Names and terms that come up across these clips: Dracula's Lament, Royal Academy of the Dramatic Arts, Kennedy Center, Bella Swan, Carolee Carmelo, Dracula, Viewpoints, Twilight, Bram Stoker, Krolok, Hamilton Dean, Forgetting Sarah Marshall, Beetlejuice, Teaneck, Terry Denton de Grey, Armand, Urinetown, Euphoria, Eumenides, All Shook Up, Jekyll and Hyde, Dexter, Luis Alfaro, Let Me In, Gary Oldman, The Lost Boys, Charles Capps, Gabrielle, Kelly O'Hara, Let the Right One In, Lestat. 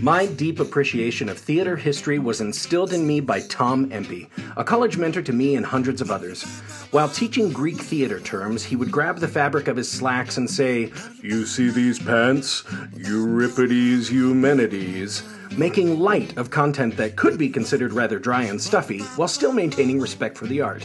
My deep appreciation of theater history was instilled in me by Tom Empey, a college mentor to me and hundreds of others. While teaching Greek theater terms, he would grab the fabric of his slacks and say, "You see these pants? Euripides, Eumenides," making light of content that could be considered rather dry and stuffy while still maintaining respect for the art,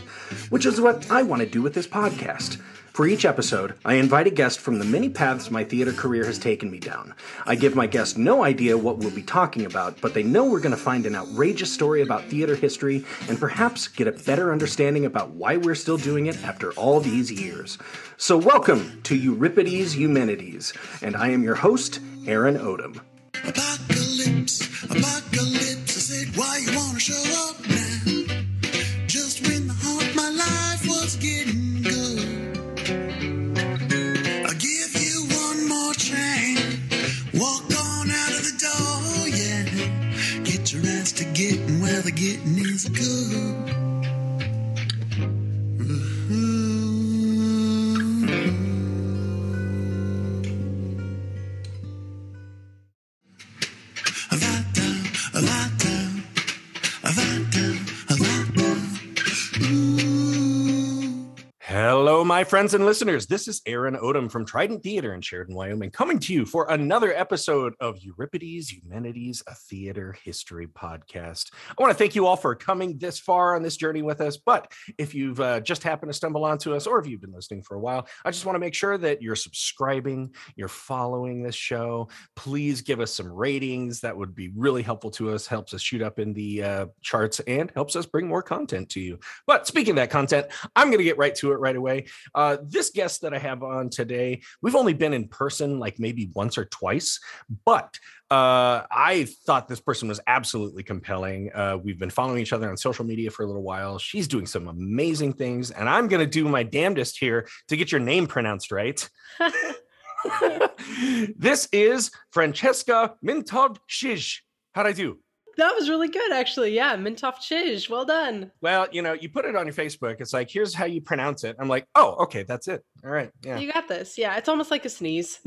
which is what I want to do with this podcast. For each episode, I invite a guest from the many paths my theater career has taken me down. I give my guest no idea what we'll be talking about, but they know we're going to find an outrageous story about theater history and perhaps get a better understanding about why we're still doing it after all these years. So welcome to Euripides Eumenides, and I am your host, Aaron Odom. Apocalypse, apocalypse, I said, why you want to show up now? Just when the heart of my life was getting good. Getting is good. Hello, my friends and listeners. This is Aaron Odom from Trident Theater in Sheridan, Wyoming, coming to you for another episode of Euripides, Eumenides, a theater history podcast. I want to thank you all for coming this far on this journey with us. But if you've just happened to stumble onto us, or if you've been listening for a while, I just want to make sure that you're subscribing, you're following this show. Please give us some ratings. That would be really helpful to us, helps us shoot up in the charts, and helps us bring more content to you. But speaking of that content, I'm going to get right to it right away. This guest that I have on today, we've only been in person like maybe once or twice, but I thought this person was absolutely compelling. We've been following each other on social media for a little while. She's doing some amazing things, and I'm going to do my damnedest here to get your name pronounced right. This is Francesca Mintowt-Czyz. How'd I do? That was really good, actually. Yeah, Mintowt-Czyz. Well done. Well, you know, you put it on your Facebook. It's like, here's how you pronounce it. I'm like, oh, okay, that's it. All right. Yeah. You got this. Yeah, it's almost like a sneeze.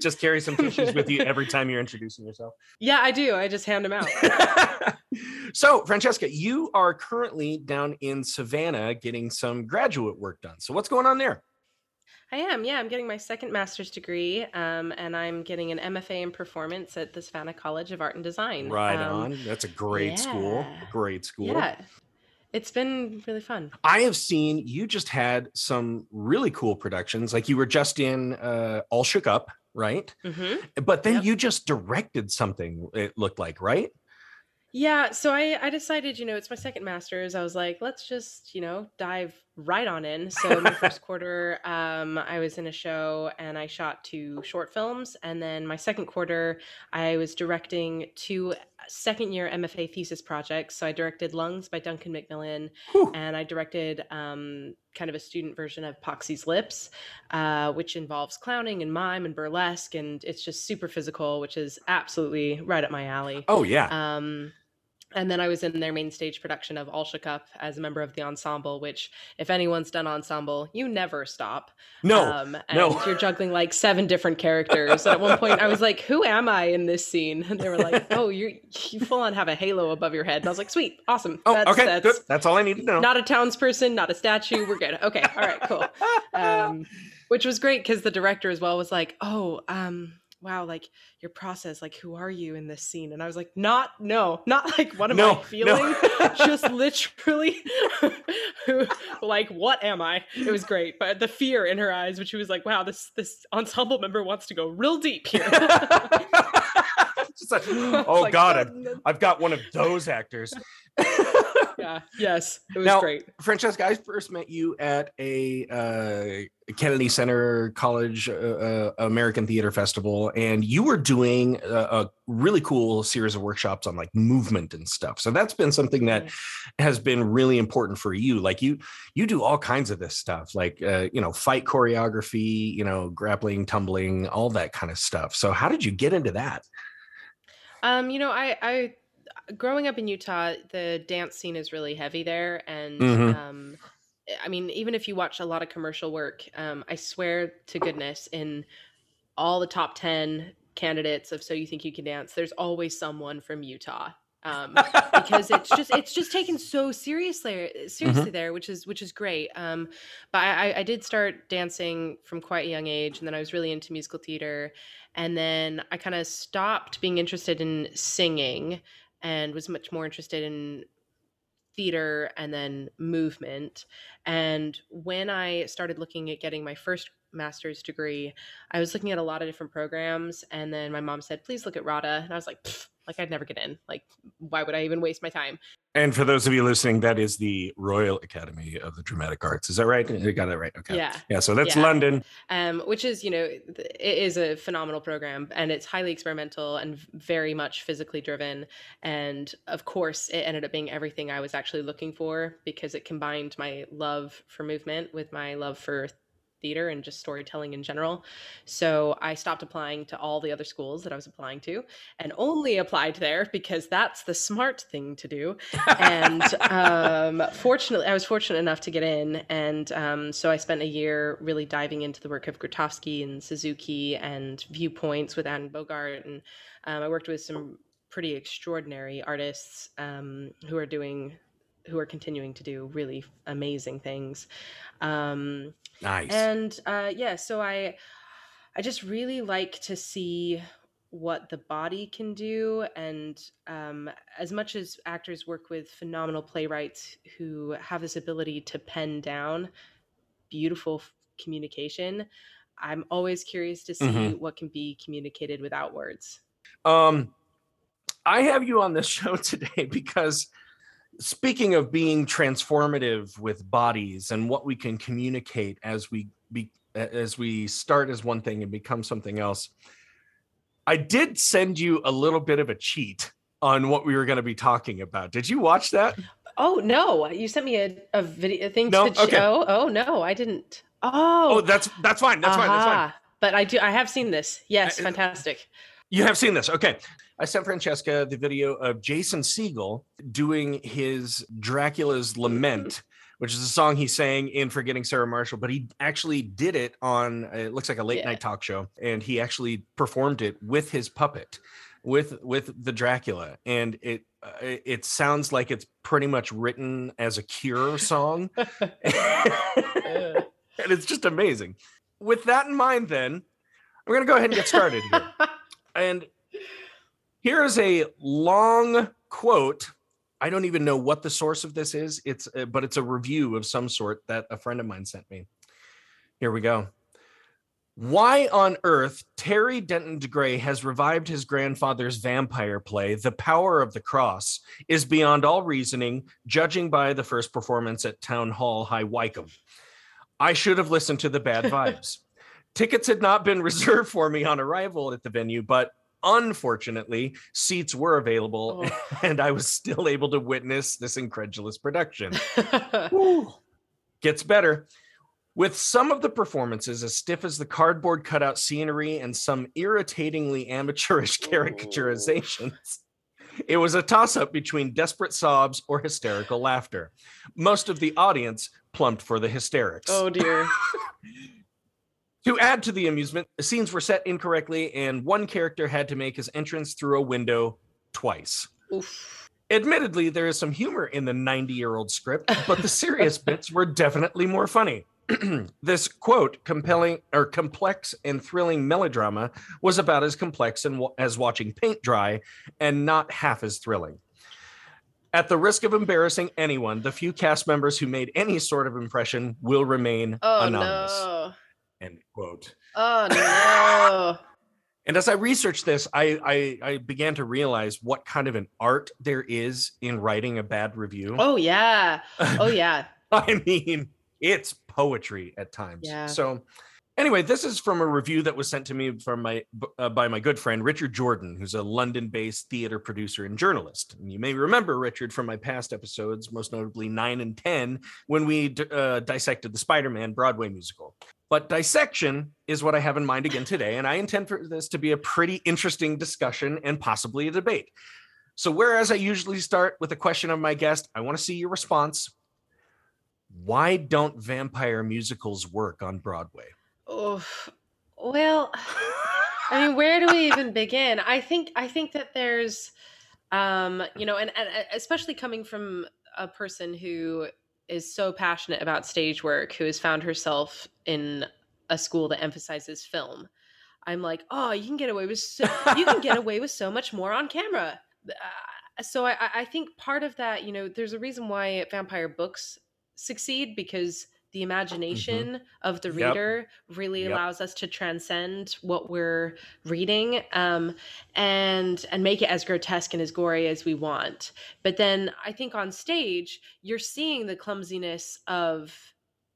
Just carry some tissues with you every time you're introducing yourself. Yeah, I do. I just hand them out. So, Francesca, you are currently down in Savannah getting some graduate work done. So what's going on there? I am. Yeah, I'm getting my second master's degree, and I'm getting an MFA in performance at the Savannah College of Art and Design. Right on. That's a great school. Great school. Yeah. It's been really fun. I have seen you just had some really cool productions. Like you were just in All Shook Up, right? Mm-hmm. But then you just directed something, it looked like, right? Yeah. So I decided, you know, it's my second master's. I was like, let's just, you know, dive right on in. So my first quarter, I was in a show and I shot 2 short films. And then my second quarter, I was directing 2 second year MFA thesis projects. So I directed Lungs by Duncan McMillan. Whew. And I directed kind of a student version of Poxy's Lips, which involves clowning and mime and burlesque. And it's just super physical, which is absolutely right up my alley. Oh, yeah. And then I was in their main stage production of All Shook Up as a member of the ensemble, which if anyone's done ensemble, you never stop. No, no. You're juggling like 7 different characters. And at one point I was like, who am I in this scene? And they were like, oh, you full on have a halo above your head. And I was like, sweet. Awesome. Oh, okay, good. That's all I need to know. Not a townsperson, not a statue. We're good. Okay. All right, cool. Which was great because the director as well was like, oh, wow, like your process, like who are you in this scene? And I was like, not like what am I feeling? No. Just literally like what am I? It was great. But the fear in her eyes, which she was like, wow, this ensemble member wants to go real deep here. Just like, oh like, God, I've got one of those actors. Yeah, yes, it was great. Francesca, I first met you at a Kennedy Center College American Theater Festival, and you were doing a really cool series of workshops on like movement and stuff. So that's been something that has been really important for you. Like you do all kinds of this stuff, like you know, fight choreography, you know, grappling, tumbling, all that kind of stuff. So how did you get into that? You know, I growing up in Utah, the dance scene is really heavy there. And I mean, even if you watch a lot of commercial work, I swear to goodness, in all the top 10 candidates of So You Think You Can Dance, there's always someone from Utah. Because it's just taken so seriously mm-hmm. there, which is great. But I did start dancing from quite a young age, and then I was really into musical theater, and then I kind of stopped being interested in singing and was much more interested in theater and then movement. And when I started looking at getting my first master's degree, I was looking at a lot of different programs, and then my mom said, "Please look at RADA," and I was like, I'd never get in. Why would I even waste my time? And for those of you listening, that is the Royal Academy of the Dramatic Arts. Is that right? You got it right. Okay. Yeah. So that's London. Which is, it is a phenomenal program, and it's highly experimental and very much physically driven. And of course, it ended up being everything I was actually looking for, because it combined my love for movement with my love for theater and just storytelling in general. So I stopped applying to all the other schools that I was applying to and only applied there because that's the smart thing to do. And I was fortunate enough to get in. And so I spent a year really diving into the work of Grotowski and Suzuki and Viewpoints with Anne Bogart. And I worked with some pretty extraordinary artists who are continuing to do really amazing things. Nice. And so I just really like to see what the body can do. And as much as actors work with phenomenal playwrights who have this ability to pen down beautiful communication, I'm always curious to see mm-hmm. what can be communicated without words. I have you on this show today because, speaking of being transformative with bodies and what we can communicate as we start as one thing and become something else, I did send you a little bit of a cheat on what we were going to be talking about. Did you watch that? Oh, no. You sent me a video thing to the show. Oh, no, I didn't. Oh, that's fine. That's fine. That's fine. But I have seen this. Yes. Fantastic. You have seen this. Okay. I sent Francesca the video of Jason Segel doing his Dracula's Lament, which is a song he sang in Forgetting Sarah Marshall, but he actually did it on, it looks like a late night talk show, and he actually performed it with his puppet, with the Dracula. And it sounds like it's pretty much written as a Cure song. And it's just amazing. With that in mind, then, we're going to go ahead and get started here. And here is a long quote. I don't even know what the source of this is. But it's a review of some sort that a friend of mine sent me. Here we go. Why on earth Terry Denton de Grey has revived his grandfather's vampire play, The Power of the Cross, is beyond all reasoning, judging by the first performance at Town Hall High Wycombe. I should have listened to the bad vibes. Tickets had not been reserved for me on arrival at the venue, but unfortunately, seats were available, and I was still able to witness this incredulous production. Gets better. With some of the performances as stiff as the cardboard cutout scenery and some irritatingly amateurish caricaturizations, it was a toss-up between desperate sobs or hysterical laughter. Most of the audience plumped for the hysterics. Oh, dear. To add to the amusement, the scenes were set incorrectly, and one character had to make his entrance through a window twice. Oof. Admittedly, there is some humor in the 90-year-old script, but the serious bits were definitely more funny. This, quote, compelling or complex and thrilling melodrama was about as complex as watching paint dry and not half as thrilling. At the risk of embarrassing anyone, the few cast members who made any sort of impression will remain anonymous. No. End quote. Oh, no. And as I researched this, I began to realize what kind of an art there is in writing a bad review. Oh, yeah. Oh, yeah. I mean, it's poetry at times. Yeah. So anyway, this is from a review that was sent to me from by my good friend, Richard Jordan, who's a London-based theater producer and journalist. And you may remember Richard from my past episodes, most notably 9 and 10, when we dissected the Spider-Man Broadway musical. But dissection is what I have in mind again today, and I intend for this to be a pretty interesting discussion and possibly a debate. So whereas I usually start with a question of my guest, I want to see your response. Why don't vampire musicals work on Broadway? Oh, well, I mean, where do we even begin? I think that there's, and especially coming from a person who is so passionate about stage work, who has found herself in a school that emphasizes film, I'm like, oh, you can get away with so much more on camera. So I think part of that, there's a reason why vampire books succeed, because the imagination of the reader really allows us to transcend what we're reading, and make it as grotesque and as gory as we want. But then I think on stage, you're seeing the clumsiness of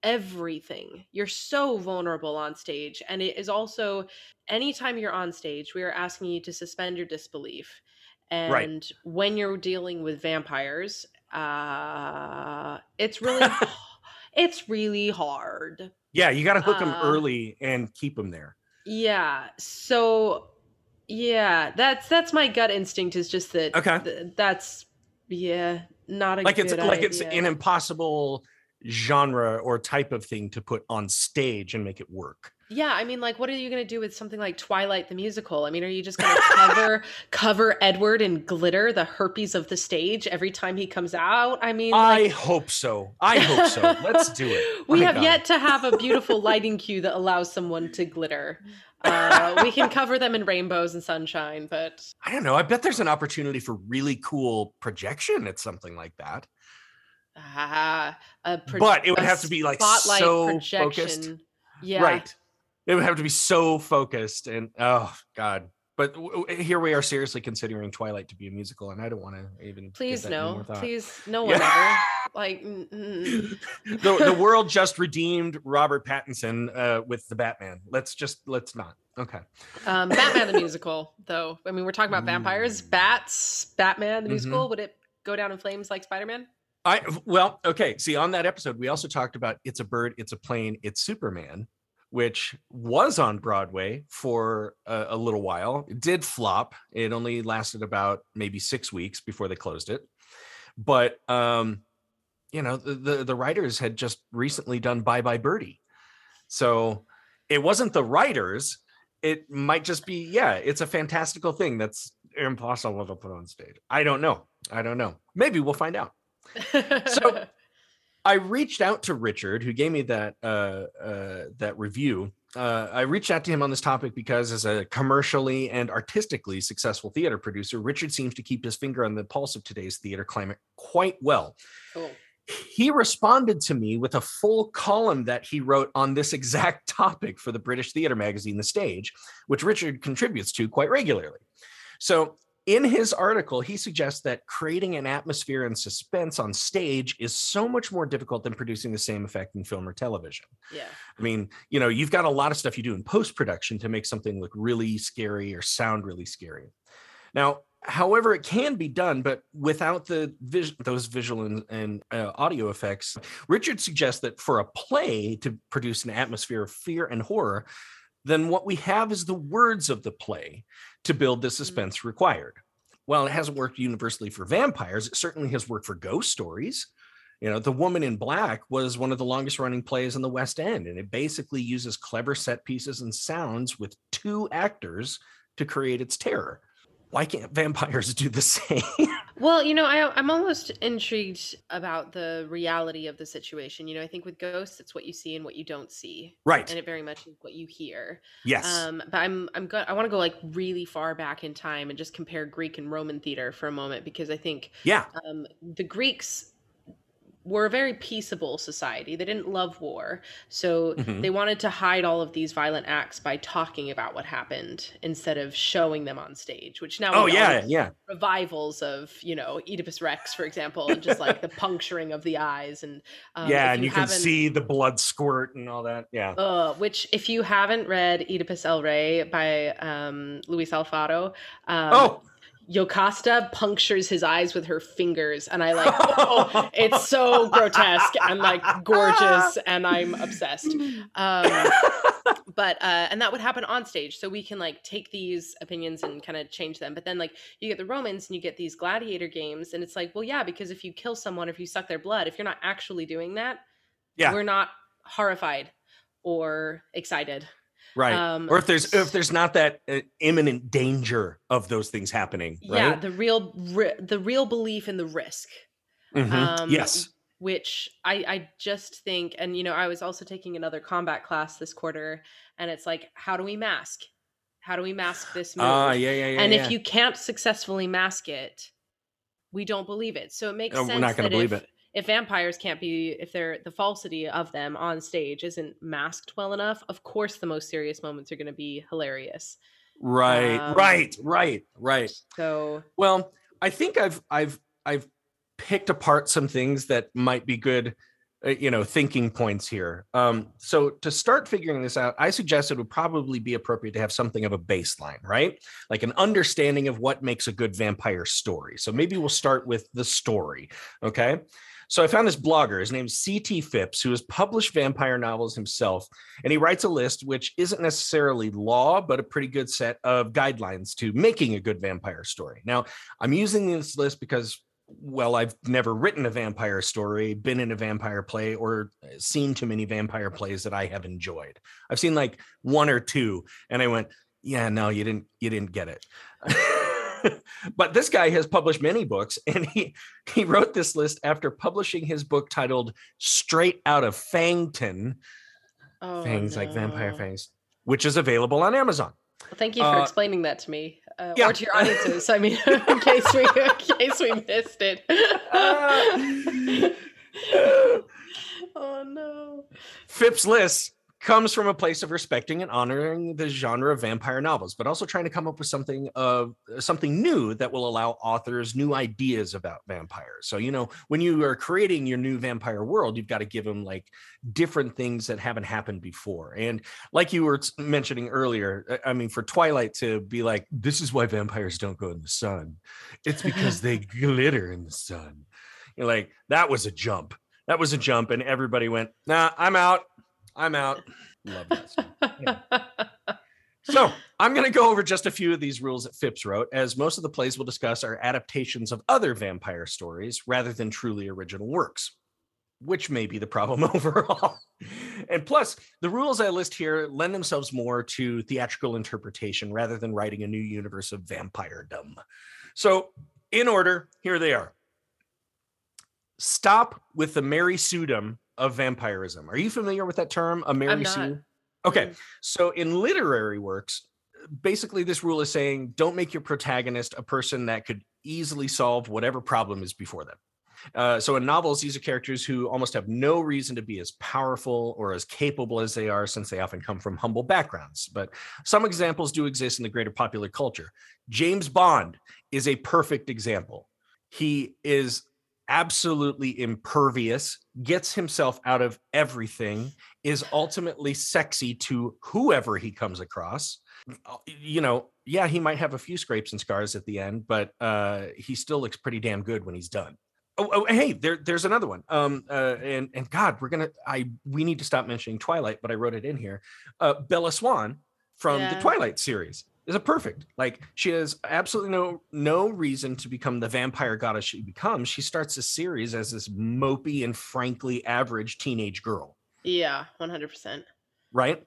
everything. You're so vulnerable on stage. And it is also, anytime you're on stage, we are asking you to suspend your disbelief. And when you're dealing with vampires, it's really hard. Yeah, you got to hook them early and keep them there. Yeah. So, that's my gut instinct is just that. Okay. That's not a good idea. It's an impossible genre or type of thing to put on stage and make it work. Yeah, I mean, like, what are you going to do with something like Twilight the musical? I mean, are you just going to cover Edward in glitter, the herpes of the stage, every time he comes out? I mean, I hope so. Let's do it. We have yet to have a beautiful lighting cue that allows someone to glitter. We can cover them in rainbows and sunshine, but I don't know. I bet there's an opportunity for really cool projection at something like that. But it would have to be like so projection. Focused. Yeah. Right. It would have to be so focused and, oh, God. But here we are seriously considering Twilight to be a musical, and I don't want to even... Please, no. Please, no one ever. Like, the world just redeemed Robert Pattinson with The Batman. Let's not. Okay. Batman the musical, though. I mean, we're talking about vampires, bats, Batman the musical. Would it go down in flames like Spider-Man? Okay. See, on that episode, we also talked about It's a Bird, It's a Plane, It's Superman, which was on Broadway for a little while. It did flop. It only lasted about maybe 6 weeks before they closed it. But, the writers had just recently done Bye Bye Birdie. So it wasn't the writers. It might just be, it's a fantastical thing that's impossible to put on stage. I don't know. Maybe we'll find out. So I reached out to Richard, who gave me that that review. I reached out to him on this topic because as a commercially and artistically successful theater producer, Richard seems to keep his finger on the pulse of today's theater climate quite well. Cool. He responded to me with a full column that he wrote on this exact topic for the British theater magazine, The Stage, which Richard contributes to quite regularly. So in his article, he suggests that creating an atmosphere and suspense on stage is so much more difficult than producing the same effect in film or television. Yeah. I mean, you've got a lot of stuff you do in post-production to make something look really scary or sound really scary. Now, however, it can be done, but without those visual and audio effects, Richard suggests that for a play to produce an atmosphere of fear and horror, then what we have is the words of the play to build the suspense required. While it hasn't worked universally for vampires, it certainly has worked for ghost stories. The Woman in Black was one of the longest running plays in the West End, and it basically uses clever set pieces and sounds with two actors to create its terror. Why can't vampires do the same? Well, I'm almost intrigued about the reality of the situation. I think with ghosts, it's what you see and what you don't see. Right. And it very much is what you hear. Yes. But I want to go like really far back in time and just compare Greek and Roman theater for a moment, because I think the Greeks were a very peaceable society. They didn't love war. So they wanted to hide all of these violent acts by talking about what happened instead of showing them on stage, which now revivals of, Oedipus Rex, for example, and just like the puncturing of the eyes. And and you can see the blood squirt and all that. Yeah. Which if you haven't read Oedipus El Rey by Luis Alfaro, Yocasta punctures his eyes with her fingers, and I like, it's so grotesque and like gorgeous, and I'm obsessed. But that would happen on stage, so we can like take these opinions and kind of change them. But then like you get the Romans and you get these gladiator games, and it's like, well, yeah, because if you kill someone, if you suck their blood, if you're not actually doing that, we're not horrified or excited. Right. Or if there's not that imminent danger of those things happening. Right? Yeah. The real belief in the risk. Mm-hmm. Yes. Which I just think, and, you know, I was also taking another combat class this quarter, and it's like, how do we mask? How do we mask this move? If you can't successfully mask it, we don't believe it. So it makes sense. We're not going to believe it. If vampires can't be, if they're the falsity of them on stage isn't masked well enough, of course the most serious moments are going to be hilarious. Right, right. So, well, I think I've picked apart some things that might be good, thinking points here. So to start figuring this out, I suggest it would probably be appropriate to have something of a baseline, right? Like an understanding of what makes a good vampire story. So maybe we'll start with the story, okay? So I found this blogger, his name's C.T. Phipps, who has published vampire novels himself, and he writes a list, which isn't necessarily law, but a pretty good set of guidelines to making a good vampire story. Now, I'm using this list because, well, I've never written a vampire story, been in a vampire play, or seen too many vampire plays that I have enjoyed. I've seen like one or two, and I went, yeah, no, you didn't get it. But this guy has published many books, and he wrote this list after publishing his book titled Straight Out of Fangton, like vampire fangs, which is available on Amazon. Well, thank you for explaining that to me or to your audiences. I mean, in case we missed it. Oh no. Phipps' list comes from a place of respecting and honoring the genre of vampire novels, but also trying to come up with something new that will allow authors new ideas about vampires. So, when you are creating your new vampire world, you've got to give them like different things that haven't happened before. And like you were mentioning earlier, I mean, for Twilight to be like, this is why vampires don't go in the sun. It's because they glitter in the sun. You're like, that was a jump. And everybody went, nah, I'm out. Love this. Yeah. So I'm going to go over just a few of these rules that Phipps wrote, as most of the plays we'll discuss are adaptations of other vampire stories rather than truly original works, which may be the problem overall. And plus, the rules I list here lend themselves more to theatrical interpretation rather than writing a new universe of vampiredom. So in order, here they are. Stop with the Mary Sudom of vampirism. Are you familiar with that term? A Mary Sue? Okay. Mm. So in literary works, basically this rule is saying, don't make your protagonist a person that could easily solve whatever problem is before them. So in novels, these are characters who almost have no reason to be as powerful or as capable as they are, since they often come from humble backgrounds. But some examples do exist in the greater popular culture. James Bond is a perfect example. He is absolutely impervious, gets himself out of everything, is ultimately sexy to whoever he comes across. He might have a few scrapes and scars at the end, but he still looks pretty damn good when he's done. Oh hey, there's another one. And God, we need to stop mentioning Twilight, but I wrote it in here. Bella Swan from the Twilight series is a perfect. Like, she has absolutely no reason to become the vampire goddess she becomes. She starts the series as this mopey and frankly average teenage girl. Yeah, 100%. Right?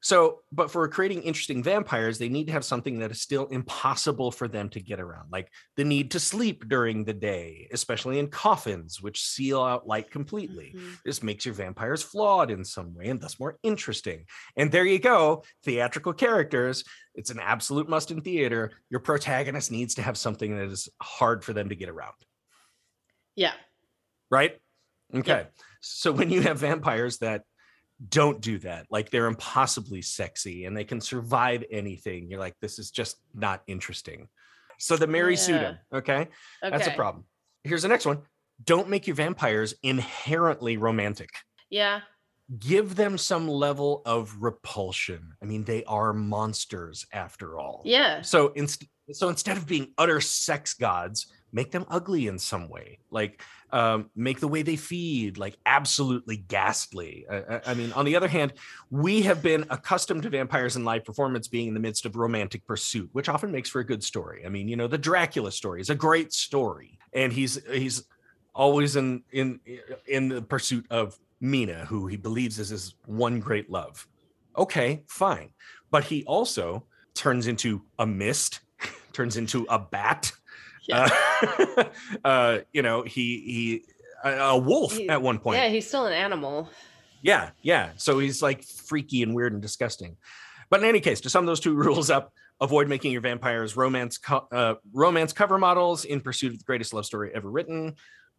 So, but for creating interesting vampires, they need to have something that is still impossible for them to get around, like the need to sleep during the day, especially in coffins, which seal out light completely. Mm-hmm. This makes your vampires flawed in some way and thus more interesting. And there you go, theatrical characters. It's an absolute must in theater. Your protagonist needs to have something that is hard for them to get around. Yeah. Right? Okay. Yeah. So when you have vampires that don't do that, like they're impossibly sexy and they can survive anything, you're like, this is just not interesting. So the Mary Sudom, okay? That's a problem. Here's the next one. Don't make your vampires inherently romantic. Yeah. Give them some level of repulsion. I mean, they are monsters after all. Yeah. So, so instead of being utter sex gods, make them ugly in some way, like make the way they feed like absolutely ghastly. I mean, on the other hand, we have been accustomed to vampires in live performance being in the midst of romantic pursuit, which often makes for a good story. I mean, the Dracula story is a great story, and he's always in the pursuit of Mina, who he believes is his one great love. Okay, fine. But he also turns into a mist, turns into a bat. Yeah. You know, he a wolf at one point. Yeah, he's still an animal. Yeah, yeah. So he's like freaky and weird and disgusting. But in any case, to sum those two rules up, avoid making your vampires romance cover models in pursuit of the greatest love story ever written.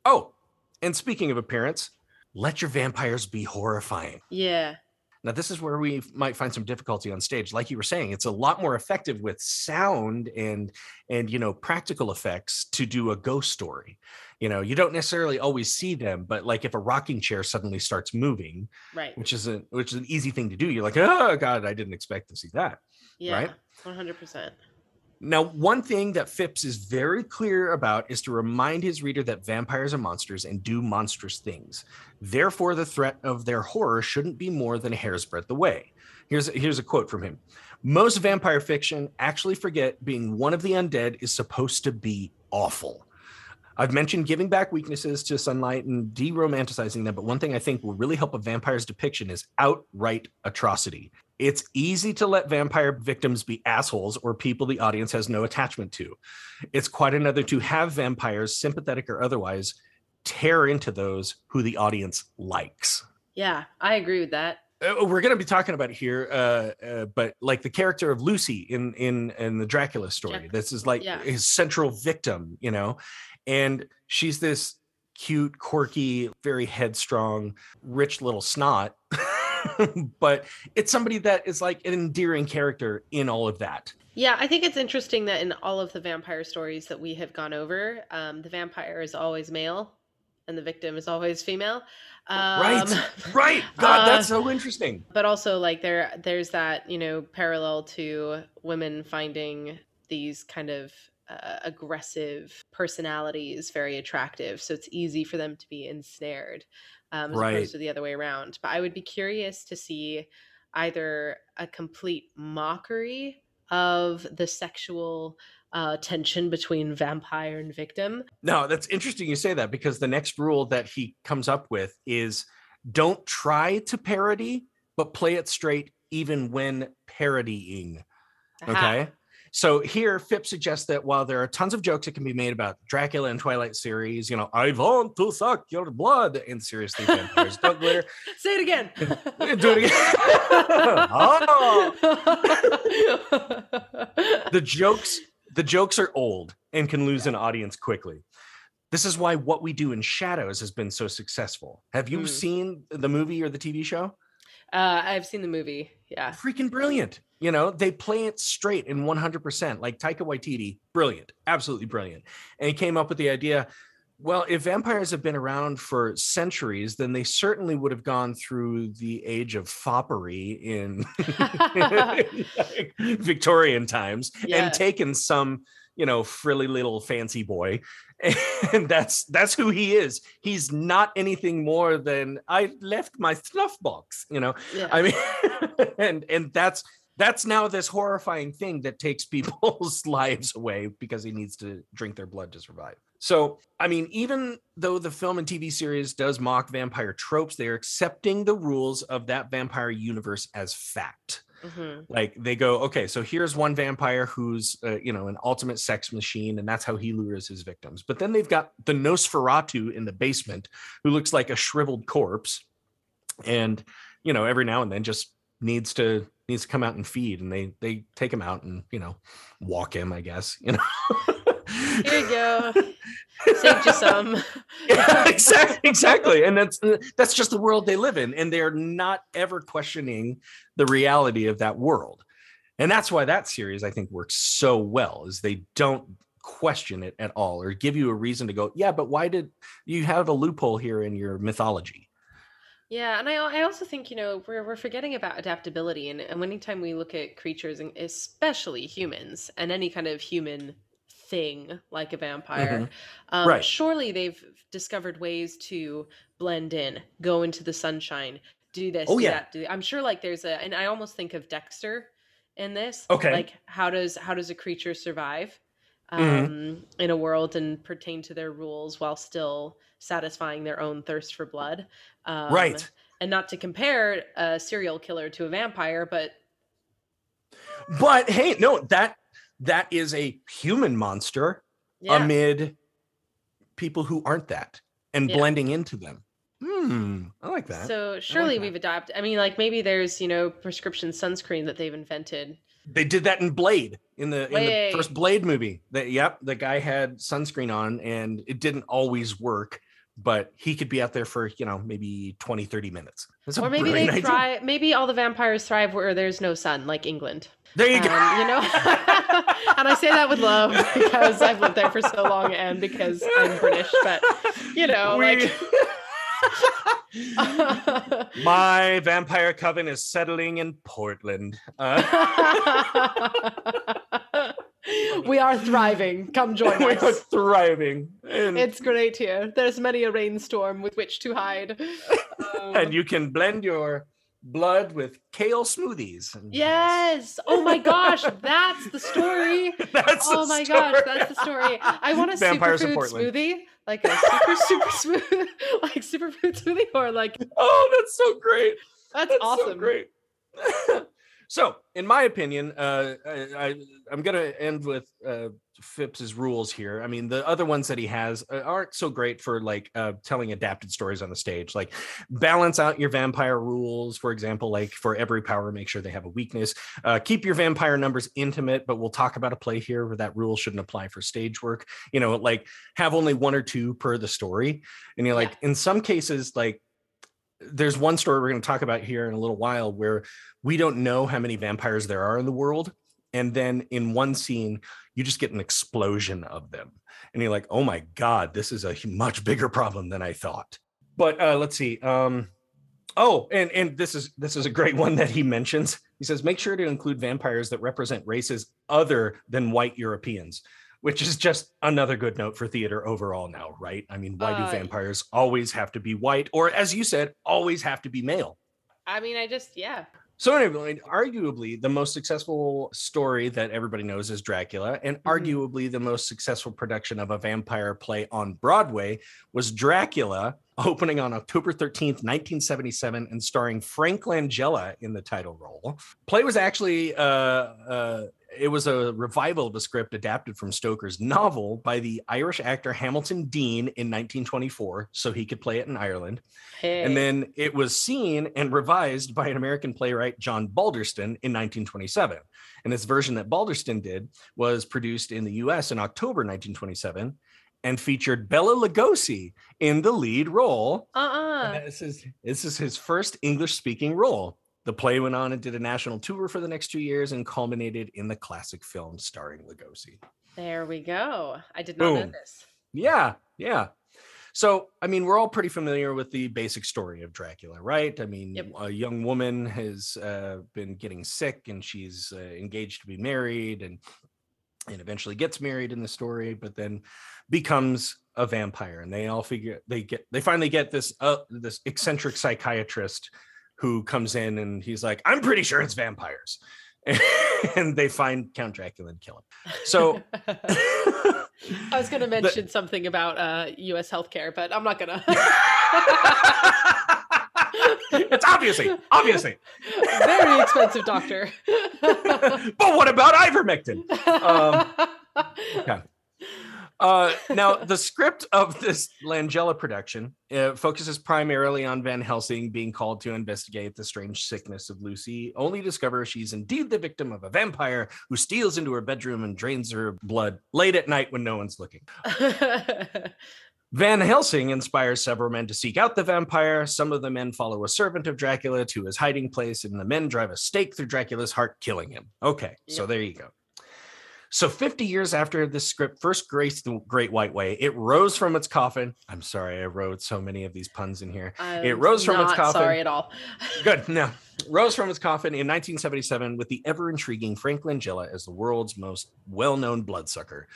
Oh, and speaking of appearance, let your vampires be horrifying. Yeah. Now, this is where we might find some difficulty on stage. Like you were saying, it's a lot more effective with sound and you know, practical effects to do a ghost story. You know, you don't necessarily always see them, but like if a rocking chair suddenly starts moving, right, which is an easy thing to do. You're like, oh God, I didn't expect to see that. Yeah, right? 100%. Now, one thing that Phipps is very clear about is to remind his reader that vampires are monsters and do monstrous things. Therefore, the threat of their horror shouldn't be more than a hair's breadth away. Here's a quote from him. Most vampire fiction actually forget being one of the undead is supposed to be awful. I've mentioned giving back weaknesses to sunlight and de-romanticizing them, but one thing I think will really help a vampire's depiction is outright atrocity. It's easy to let vampire victims be assholes or people the audience has no attachment to. It's quite another to have vampires, sympathetic or otherwise, tear into those who the audience likes. Yeah, I agree with that. We're going to be talking about it here, but like the character of Lucy in the Dracula story. Yeah. This is like his central victim, you know, and she's this cute, quirky, very headstrong, rich little snot. But it's somebody that is like an endearing character in all of that. Yeah, I think it's interesting that in all of the vampire stories that we have gone over, the vampire is always male and the victim is always female. Right. God, that's so interesting. But also like there's that, you know, parallel to women finding these kind of aggressive personalities very attractive. So it's easy for them to be ensnared. As opposed to the other way around. But I would be curious to see either a complete mockery of the sexual tension between vampire and victim. No, that's interesting you say that, because the next rule that he comes up with is don't try to parody, but play it straight even when parodying. Aha. Okay. So here, Phipps suggests that while there are tons of jokes that can be made about Dracula and Twilight series, you know, I want to suck your blood, and seriously, vampires don't glitter. Say it again. Do it again. Oh. The jokes are old and can lose an audience quickly. This is why What We Do in Shadows has been so successful. Have you seen the movie or the TV show? I've seen the movie. Yeah. Freaking brilliant. You know, they play it straight in 100%. Like Taika Waititi, brilliant, absolutely brilliant. And he came up with the idea, well, if vampires have been around for centuries, then they certainly would have gone through the age of foppery in like Victorian times and taken some, you know, frilly little fancy boy. And that's who he is. He's not anything more than I left my snuff box, you know, I mean, and that's now this horrifying thing that takes people's lives away because he needs to drink their blood to survive. So, I mean, even though the film and TV series does mock vampire tropes, they're accepting the rules of that vampire universe as fact. Mm-hmm. Like they go, okay, so here's one vampire who's, you know, an ultimate sex machine, and that's how he lures his victims. But then they've got the Nosferatu in the basement who looks like a shriveled corpse and, you know, every now and then just needs to come out and feed, and they take him out and, you know, walk him, I guess, you know. Here you go. Saved you some. Yeah, exactly. And that's just the world they live in, and they're not ever questioning the reality of that world. And that's why that series, I think, works so well, is they don't question it at all or give you a reason to go, yeah, but why did you have a loophole here in your mythology? Yeah, and I also think, you know, we're forgetting about adaptability, and anytime we look at creatures, and especially humans, and any kind of human thing like a vampire, surely they've discovered ways to blend in, go into the sunshine, do this, that. I'm sure like there's and I almost think of Dexter in this. Okay, like how does a creature survive in a world and pertain to their rules while still satisfying their own thirst for blood? Right. And not to compare a serial killer to a vampire, but hey, no, that is a human monster amid people who aren't that and blending into them. I like that. So surely we've adopted. I mean, like maybe there's, prescription sunscreen that they've invented. They did that in Blade, in the first Blade movie. The guy had sunscreen on and it didn't always work, but he could be out there for, maybe 20, 30 minutes. Or maybe they thrive. Maybe all the vampires thrive where there's no sun, like England. There you go. And I say that with love because I've lived there for so long and because I'm British, but my vampire coven is settling in Portland. We are thriving. Come join us. We are thriving. It's great here. There's many a rainstorm with which to hide. And you can blend your blood with kale smoothies. Yes. Oh my gosh. That's the story. That's the story. I want a superfood smoothie. Like a super smooth, like superfood smoothie, or like. Oh, that's so great. That's awesome. So great. So, in my opinion, I'm going to end with Phipps's rules here. I mean, the other ones that he has aren't so great for telling adapted stories on the stage. Like, balance out your vampire rules. For example, like for every power, make sure they have a weakness. Keep your vampire numbers intimate, but we'll talk about a play here where that rule shouldn't apply for stage work. Have only one or two per the story. And you're like, in some cases, like, there's one story we're going to talk about here in a little while where we don't know how many vampires there are in the world. And then in one scene, you just get an explosion of them. And you're like, oh my God, this is a much bigger problem than I thought. But let's see. And this is a great one that he mentions. He says, make sure to include vampires that represent races other than white Europeans, which is just another good note for theater overall now, right? I mean, why do vampires always have to be white, or as you said, always have to be male? I mean, So anyway, arguably the most successful story that everybody knows is Dracula, and arguably the most successful production of a vampire play on Broadway was Dracula, opening on October 13th, 1977, and starring Frank Langella in the title role. Play was actually... it was a revival of a script adapted from Stoker's novel by the Irish actor Hamilton Dean in 1924, so he could play it in Ireland. Hey. And then it was seen and revised by an American playwright, John Balderston, in 1927. And this version that Balderston did was produced in the US in October 1927 and featured Bela Lugosi in the lead role. And this is his first English-speaking role. The play went on and did a national tour for the next 2 years and culminated in the classic film starring Lugosi. There we go. I did not know this. Yeah. So, I mean, we're all pretty familiar with the basic story of Dracula, right? I mean, a young woman has been getting sick and she's engaged to be married and eventually gets married in the story, but then becomes a vampire. And they finally get this eccentric psychiatrist who comes in and he's like, I'm pretty sure it's vampires. And they find Count Dracula and kill him. So I was going to mention something about US healthcare, but I'm not going to. It's obviously. Very expensive doctor. But what about ivermectin? Okay. Now, the script of this Langella production focuses primarily on Van Helsing being called to investigate the strange sickness of Lucy, only to discover she's indeed the victim of a vampire who steals into her bedroom and drains her blood late at night when no one's looking. Van Helsing inspires several men to seek out the vampire. Some of the men follow a servant of Dracula to his hiding place, and the men drive a stake through Dracula's heart, killing him. Okay, so there you go. So 50 years after this script first graced the Great White Way, it rose from its coffin. I'm sorry, I wrote so many of these puns in here. It rose from its coffin. Sorry at all. Good. No, rose from its coffin in 1977 with the ever intriguing Frank Langella as the world's most well-known bloodsucker.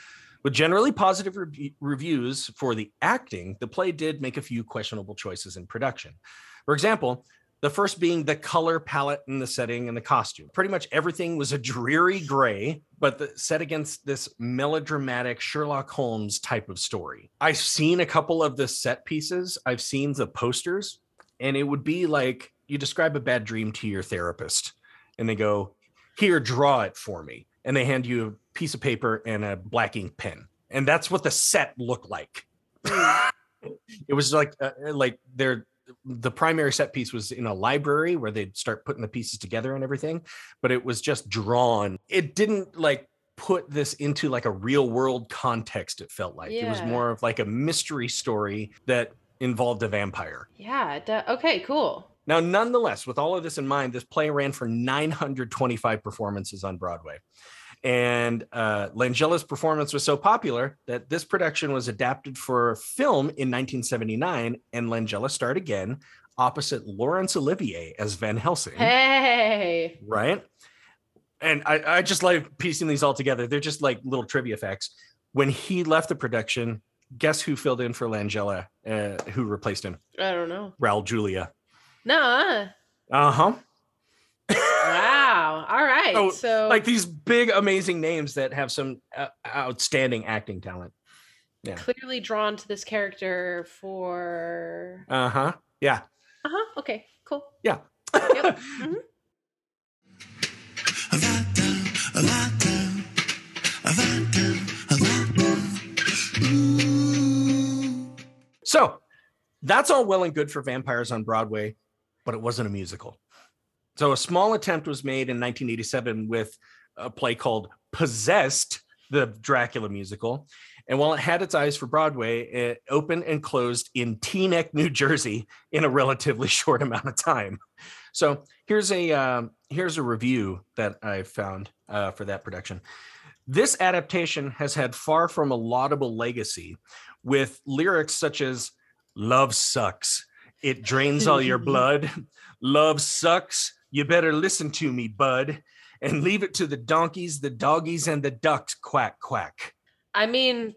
With generally positive reviews for the acting, the play did make a few questionable choices in production. For example, the first being the color palette and the setting and the costume. Pretty much everything was a dreary gray, but set against this melodramatic Sherlock Holmes type of story. I've seen a couple of the set pieces. I've seen the posters. And it would be like you describe a bad dream to your therapist and they go, here, draw it for me. And they hand you a piece of paper and a black ink pen. And that's what the set looked like. It was like the primary set piece was in a library where they'd start putting the pieces together and everything, but it was just drawn. It didn't like put this into like a real world context. It felt like it was more of like a mystery story that involved a vampire. Yeah. Okay, cool. Now, nonetheless, with all of this in mind, this play ran for 925 performances on Broadway. And Langella's performance was so popular that this production was adapted for film in 1979, and Langella starred again opposite Laurence Olivier as Van Helsing. Hey! Right? And I just like piecing these all together. They're just like little trivia facts. When he left the production, guess who filled in for Langella, who replaced him? I don't know. Raul Julia. Nah. Uh-huh. Wow. All right. So like these big, amazing names that have some outstanding acting talent. Yeah. Clearly drawn to this character for. Uh-huh. Yeah. Uh-huh. Okay, cool. Yeah. Yep. Mm-hmm. So that's all well and good for Vampires on Broadway, but it wasn't a musical. So a small attempt was made in 1987 with a play called Possessed, the Dracula musical. And while it had its eyes for Broadway, it opened and closed in Teaneck, New Jersey in a relatively short amount of time. So here's a review that I found for that production. This adaptation has had far from a laudable legacy, with lyrics such as, love sucks, it drains all your blood. Love sucks, you better listen to me, bud. And leave it to the donkeys, the doggies, and the ducks, quack, quack. I mean,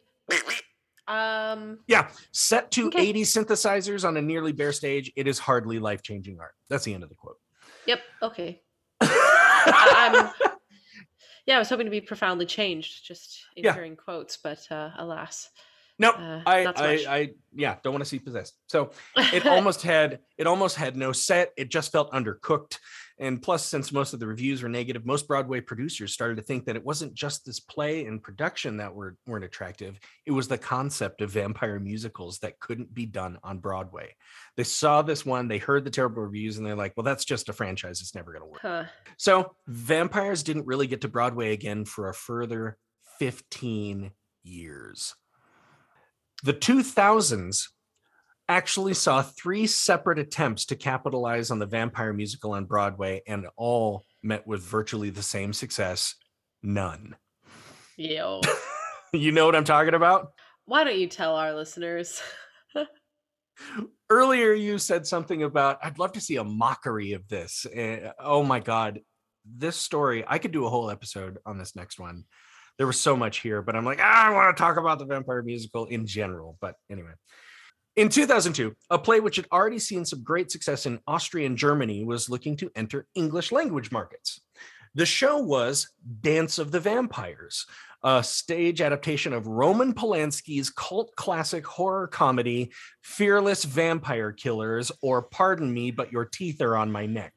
yeah, set to 80 synthesizers on a nearly bare stage, it is hardly life-changing art. That's the end of the quote. Yep, okay. I was hoping to be profoundly changed, just in hearing quotes, but alas. No, I don't want to see Possessed. So it almost had no set. It just felt undercooked. And plus, since most of the reviews were negative, most Broadway producers started to think that it wasn't just this play and production that weren't attractive. It was the concept of vampire musicals that couldn't be done on Broadway. They saw this one, they heard the terrible reviews, and they're like, well, that's just a franchise. It's never going to work. Huh. So vampires didn't really get to Broadway again for a further 15 years. The 2000s actually saw three separate attempts to capitalize on the vampire musical on Broadway, and all met with virtually the same success. None. Yo. You know what I'm talking about? Why don't you tell our listeners? Earlier, you said something about, I'd love to see a mockery of this. Oh my God, this story, I could do a whole episode on this next one. There was so much here, but I'm like, I want to talk about the vampire musical in general. But anyway, in 2002, a play which had already seen some great success in Austria and Germany was looking to enter English language markets. The show was Dance of the Vampires, a stage adaptation of Roman Polanski's cult classic horror comedy, Fearless Vampire Killers, or Pardon Me, But Your Teeth Are on My Neck.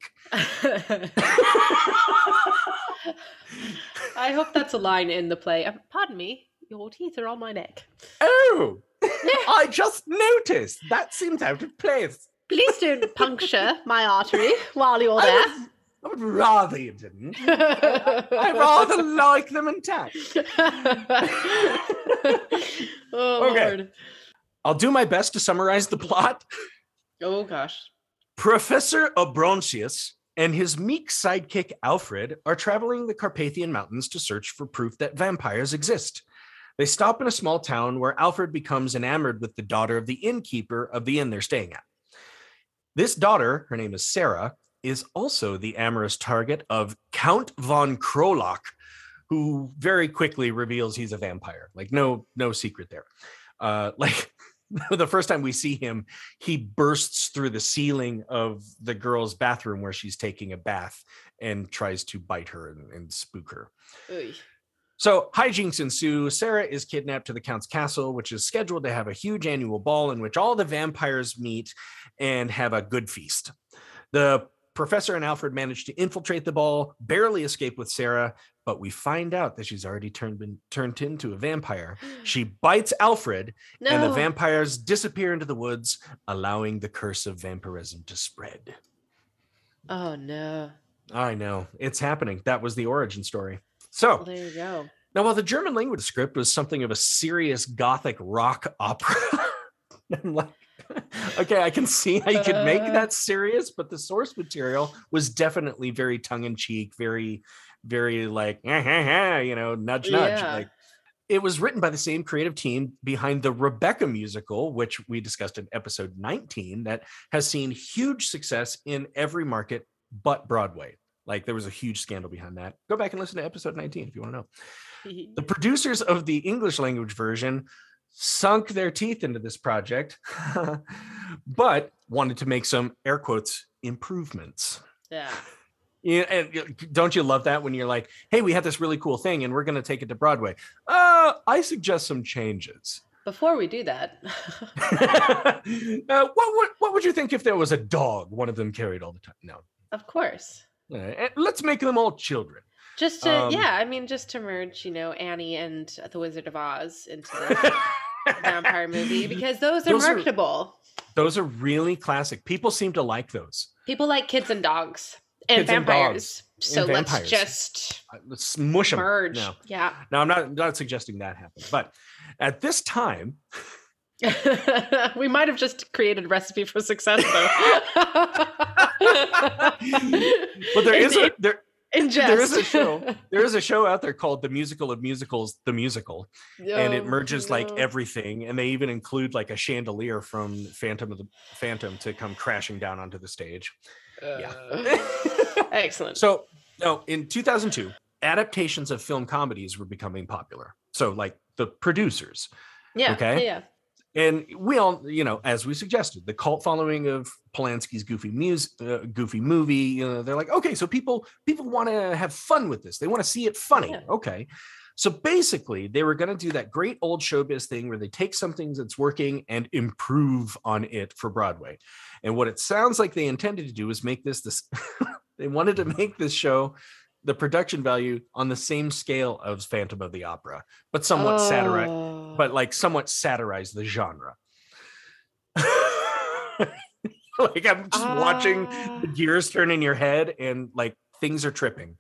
I hope that's a line in the play. Pardon me, your teeth are on my neck. Oh, I just noticed. That seems out of place. Please don't puncture my artery while you're there. I would rather you didn't. I rather like them intact. Lord. I'll do my best to summarize the plot. Oh, gosh. Professor Obrontius and his meek sidekick, Alfred, are traveling the Carpathian Mountains to search for proof that vampires exist. They stop in a small town where Alfred becomes enamored with the daughter of the innkeeper of the inn they're staying at. This daughter, her name is Sarah, is also the amorous target of Count von Krolok, who very quickly reveals he's a vampire. Like, no secret there. The first time we see him, he bursts through the ceiling of the girl's bathroom where she's taking a bath and tries to bite her and spook her. Oy. So hijinks ensue. Sarah is kidnapped to the Count's castle, which is scheduled to have a huge annual ball in which all the vampires meet and have a good feast. The professor and Alfred manage to infiltrate the ball, barely escape with Sarah, but we find out that she's already turned into a vampire. She bites Alfred, and the vampires disappear into the woods, allowing the curse of vampirism to spread. Oh, no. I know. It's happening. That was the origin story. So well, there you go. Now, while the German language script was something of a serious gothic rock opera, I'm like, okay, I can see how you could make that serious, but the source material was definitely very tongue-in-cheek, very, very like, you know, nudge, nudge. Yeah. Like, it was written by the same creative team behind the Rebecca musical, which we discussed in episode 19, that has seen huge success in every market but Broadway. Like, there was a huge scandal behind that. Go back and listen to episode 19 if you want to know. The producers of the English language version sunk their teeth into this project, but wanted to make some, air quotes, improvements. Yeah. You, and don't you love that when you're like, hey, we have this really cool thing and we're going to take it to Broadway. I suggest some changes. Before we do that, what would you think if there was a dog, one of them carried all the time? No. Of course. Let's make them all children. Just to, just to merge, you know, Annie and The Wizard of Oz into the vampire movie, because those are marketable. Those are really classic. People seem to like those. People like kids and dogs and vampires. So let's just smush them. Merge. No. Yeah. Now, I'm not suggesting that happen, but at this time. We might have just created a recipe for success, though. But there is a show out there called The Musical of Musicals, The Musical, and it merges like everything, and they even include like a chandelier from Phantom to come crashing down onto the stage. Excellent. So, in 2002, adaptations of film comedies were becoming popular. So, like the producers. Yeah. Okay. Yeah. And we all, as we suggested, the cult following of Polanski's Goofy Movie, they're like, okay, so people want to have fun with this. They want to see it funny. Yeah. Okay. So basically, they were going to do that great old showbiz thing where they take something that's working and improve on it for Broadway. And what it sounds like they intended to do is make this they wanted to make this show, the production value, on the same scale of Phantom of the Opera, but somewhat satirize the genre. Like, I'm just watching the gears turn in your head and like things are tripping.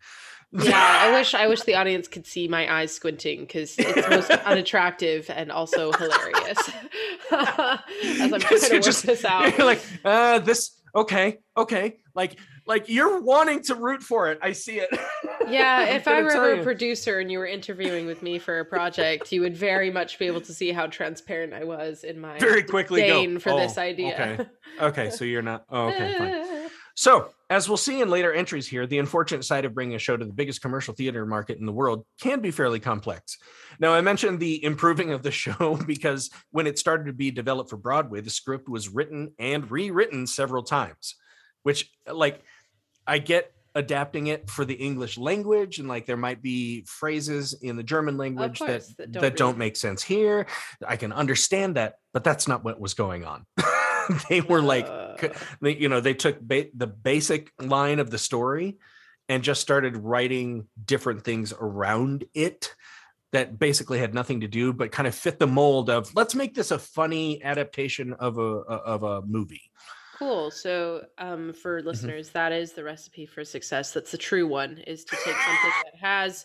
Yeah, I wish the audience could see my eyes squinting, because it's most unattractive and also hilarious. As I'm trying to work this out. You're like, okay. Like you're wanting to root for it. I see it. Yeah, if I were a producer and you were interviewing with me for a project, you would very much be able to see how transparent I was in my very quickly disdain for this idea. Okay, so you're not. Oh, okay, fine. So, as we'll see in later entries here, the unfortunate side of bringing a show to the biggest commercial theater market in the world can be fairly complex. Now, I mentioned the improving of the show because when it started to be developed for Broadway, the script was written and rewritten several times, which, like, I get adapting it for the English language, and like there might be phrases in the German language that don't make sense here. I can understand that, but that's not what was going on. They were like, they took the basic line of the story and just started writing different things around it that basically had nothing to do, but kind of fit the mold of, let's make this a funny adaptation of a movie. Cool. So for listeners, that is the recipe for success. That's the true one, is to take something that has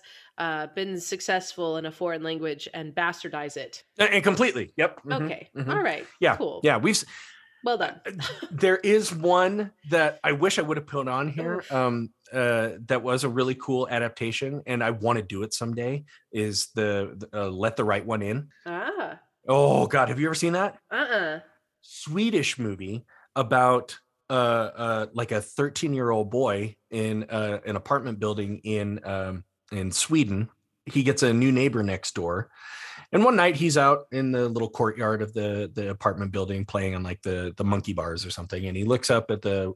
been successful in a foreign language and bastardize it. And completely. Yep. Mm-hmm. Okay. Mm-hmm. All right. Yeah. Cool. Yeah. Well done. There is one that I wish I would have put on here that was a really cool adaptation, and I want to do it someday, is the Let the Right One In. Ah. Oh, God. Have you ever seen that? Uh-uh. Swedish movie about like a 13-year-old boy in an apartment building in Sweden. He gets a new neighbor next door, and one night he's out in the little courtyard of the apartment building playing on like the monkey bars or something, and he looks up at the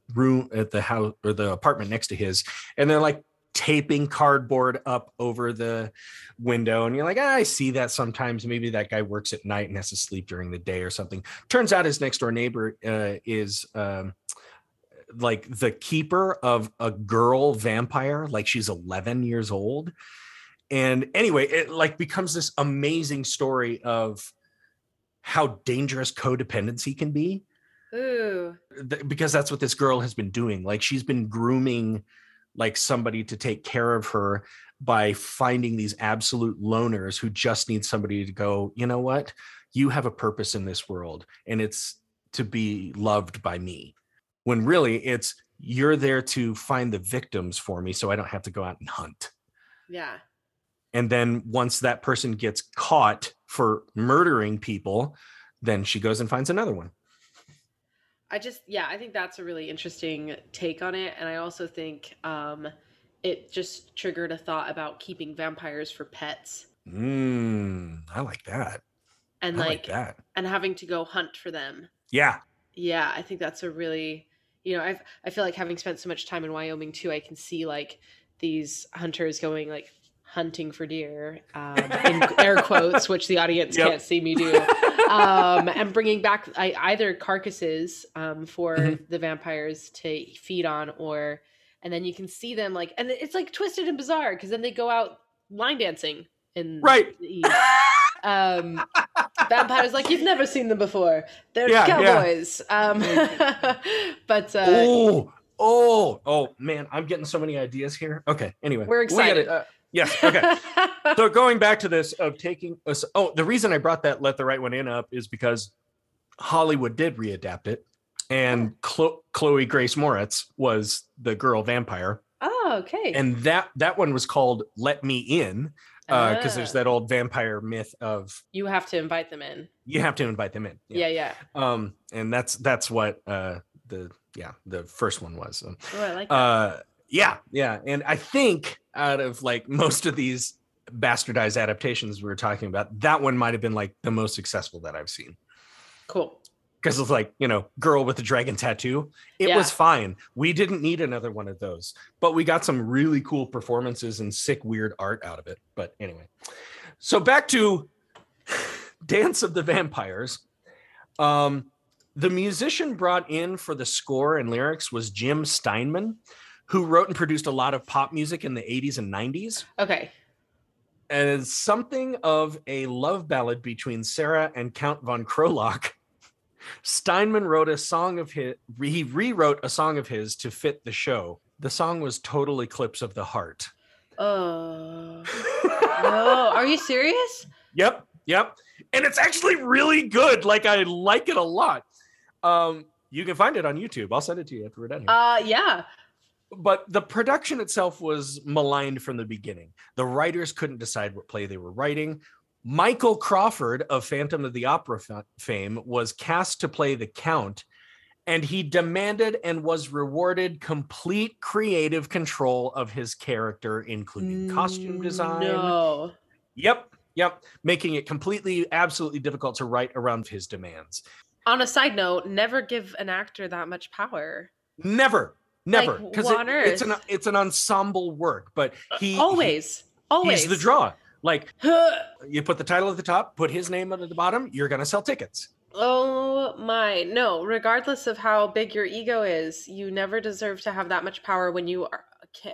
apartment next to his, and they're like taping cardboard up over the window. And you're like, I see that sometimes. Maybe that guy works at night and has to sleep during the day or something. Turns out his next door neighbor is like the keeper of a girl vampire. Like she's 11 years old. And anyway, it like becomes this amazing story of how dangerous codependency can be. Ooh. Because that's what this girl has been doing. Like she's been grooming like somebody to take care of her by finding these absolute loners who just need somebody to go, you know what? You have a purpose in this world and it's to be loved by me. When really it's, you're there to find the victims for me so I don't have to go out and hunt. Yeah. And then once that person gets caught for murdering people, then she goes and finds another one. I think that's a really interesting take on it. And I also think it just triggered a thought about keeping vampires for pets. I like that. And and having to go hunt for them. Yeah. Yeah. I think that's a really, I feel like having spent so much time in Wyoming too, I can see like these hunters going like hunting for deer, in air quotes, which the audience can't see me do. And bringing back either carcasses for the vampires to feed on, and then you can see them like, and it's like twisted and bizarre because then they go out line dancing in the east. Vampires like you've never seen them before. They're cowboys. But man, I'm getting so many ideas here. Okay, anyway, we're excited. Yes. Okay. So going back to this of taking us. Oh, the reason I brought that Let the Right One In up is because Hollywood did readapt it. And Chloe Grace Moretz was the girl vampire. Oh, okay. And that one was called Let Me In. Because there's that old vampire myth of you have to invite them in. Yeah. And that's what the first one was. Oh, I like that. Yeah. And I think out of like most of these bastardized adaptations we were talking about, that one might have been like the most successful that I've seen. Cool. Because it's like, girl with the dragon tattoo. It was fine. We didn't need another one of those. But we got some really cool performances and sick, weird art out of it. But anyway. So back to Dance of the Vampires. The musician brought in for the score and lyrics was Jim Steinman, who wrote and produced a lot of pop music in the 80s and 90s. Okay. And it's something of a love ballad between Sarah and Count von Krolok. Steinman wrote a song of his, he rewrote a song of his to fit the show. The song was Total Eclipse of the Heart. Oh. No, are you serious? Yep. And it's actually really good. Like, I like it a lot. You can find it on YouTube. I'll send it to you after we're done here. Yeah. But the production itself was maligned from the beginning. The writers couldn't decide what play they were writing. Michael Crawford of Phantom of the Opera fame was cast to play the Count, and he demanded and was rewarded complete creative control of his character, including costume design. No. Yep. Making it absolutely difficult to write around his demands. On a side note, never give an actor that much power. Never, because it's an ensemble work, but he's the draw. Like you put the title at the top, put his name under the bottom, you're gonna sell tickets. Oh my, no! Regardless of how big your ego is, you never deserve to have that much power when you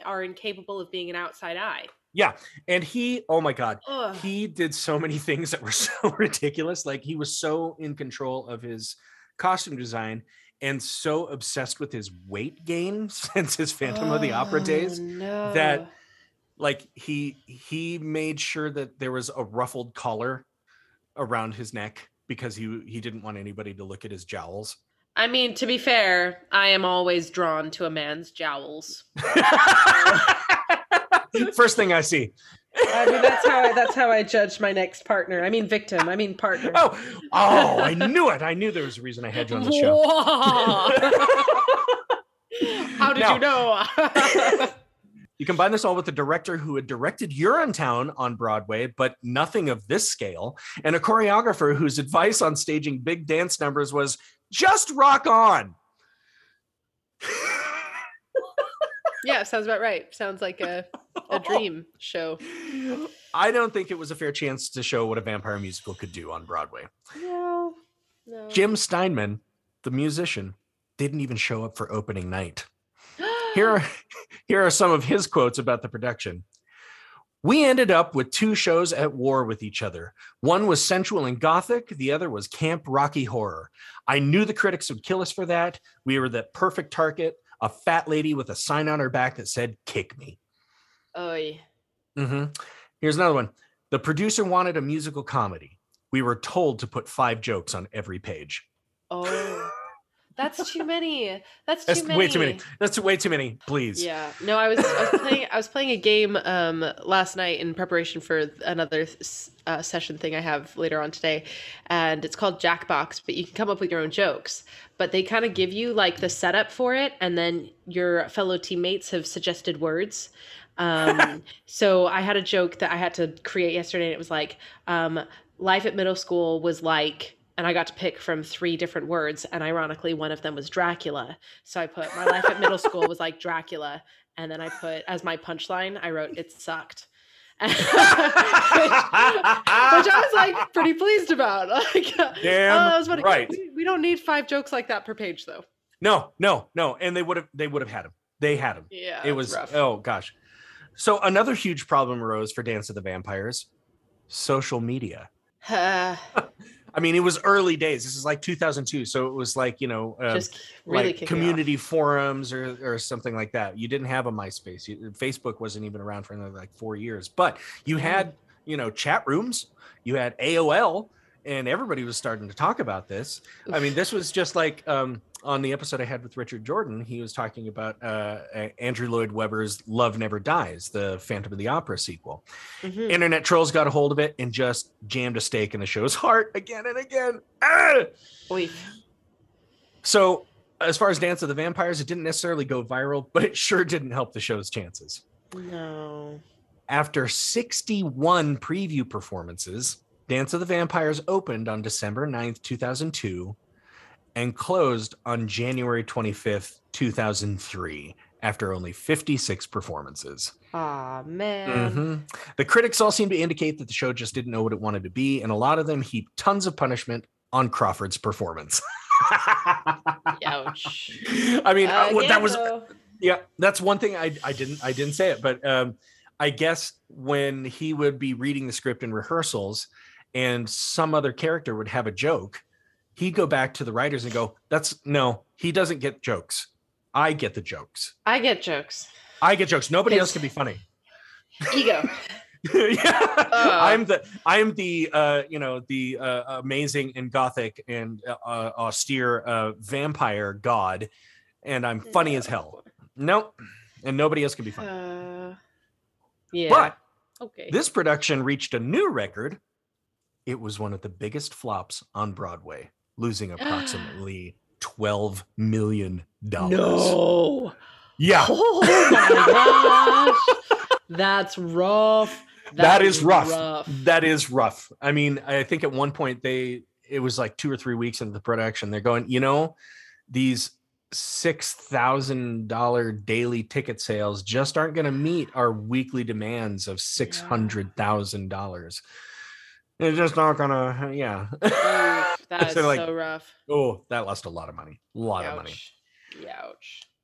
are incapable of being an outside eye. Yeah, and he did so many things that were so ridiculous. Like he was so in control of his costume design. And so obsessed with his weight gain since his Phantom of the Opera days that like he made sure that there was a ruffled collar around his neck because he didn't want anybody to look at his jowls. I mean, to be fair, I am always drawn to a man's jowls. First thing I see. I mean, that's how I judge my next partner. I mean, victim. I mean, partner. Oh, I knew it. I knew there was a reason I had you on the show. How did you know? You combine this all with the director who had directed Urinetown on Broadway, but nothing of this scale, and a choreographer whose advice on staging big dance numbers was just rock on. Yeah, sounds about right. Sounds like a dream show. I don't think it was a fair chance to show what a vampire musical could do on Broadway. No. Jim Steinman, the musician, didn't even show up for opening night. Here are some of his quotes about the production. We ended up with two shows at war with each other. One was sensual and gothic. The other was camp Rocky Horror. I knew the critics would kill us for that. We were the perfect target. A fat lady with a sign on her back that said, kick me. Oy. Mm-hmm. Here's another one. The producer wanted a musical comedy. We were told to put 5 jokes on every page. Oh, that's too many. That's way too many. Please. Yeah. No, I was playing a game last night in preparation for another session thing I have later on today, and it's called Jackbox. But you can come up with your own jokes. But they kind of give you like the setup for it, and then your fellow teammates have suggested words. So I had a joke that I had to create yesterday, and it was like, life at middle school was like. And I got to pick from 3 different words. And ironically, one of them was Dracula. So I put my life at middle school was like Dracula. And then I put as my punchline, I wrote, it sucked. which I was like pretty pleased about. Like, damn right. We don't need 5 jokes like that per page though. No. And they would have had them. They had them. Yeah. It was rough. Oh gosh. So another huge problem arose for Dance of the Vampires, social media. I mean, it was early days. This is like 2002. So it was like, just really like community forums or something like that. You didn't have a MySpace. Facebook wasn't even around for another like 4 years. But you had, chat rooms. You had AOL. And everybody was starting to talk about this. I mean, this was just like on the episode I had with Richard Jordan. He was talking about Andrew Lloyd Webber's Love Never Dies, the Phantom of the Opera sequel. Mm-hmm. Internet trolls got a hold of it and just jammed a stake in the show's heart again and again. Ah! So as far as Dance of the Vampires, it didn't necessarily go viral, but it sure didn't help the show's chances. No. After 61 preview performances, Dance of the Vampires opened on December 9th, 2002, and closed on January 25th, 2003, after only 56 performances. Aw, man. Mm-hmm. The critics all seemed to indicate that the show just didn't know what it wanted to be, and a lot of them heaped tons of punishment on Crawford's performance. Ouch. I mean, that's one thing I didn't say it, but I guess when he would be reading the script in rehearsals, and some other character would have a joke, he'd go back to the writers and go, he doesn't get jokes. I get the jokes. I get jokes. Nobody else can be funny. Ego. Yeah. I'm the amazing and gothic and austere vampire god, and I'm funny as hell. Nope. And nobody else can be funny. Yeah. But This production reached a new record. It was one of the biggest flops on Broadway, losing approximately $12 million. No. Yeah. Oh my gosh. That's rough. That is rough. That is rough. I mean, I think at one point it was like 2 or 3 weeks into the production, they're going, these $6,000 daily ticket sales just aren't going to meet our weekly demands of $600,000. They're just not gonna, yeah. That is so rough. Oh, that lost a lot of money. Ouch.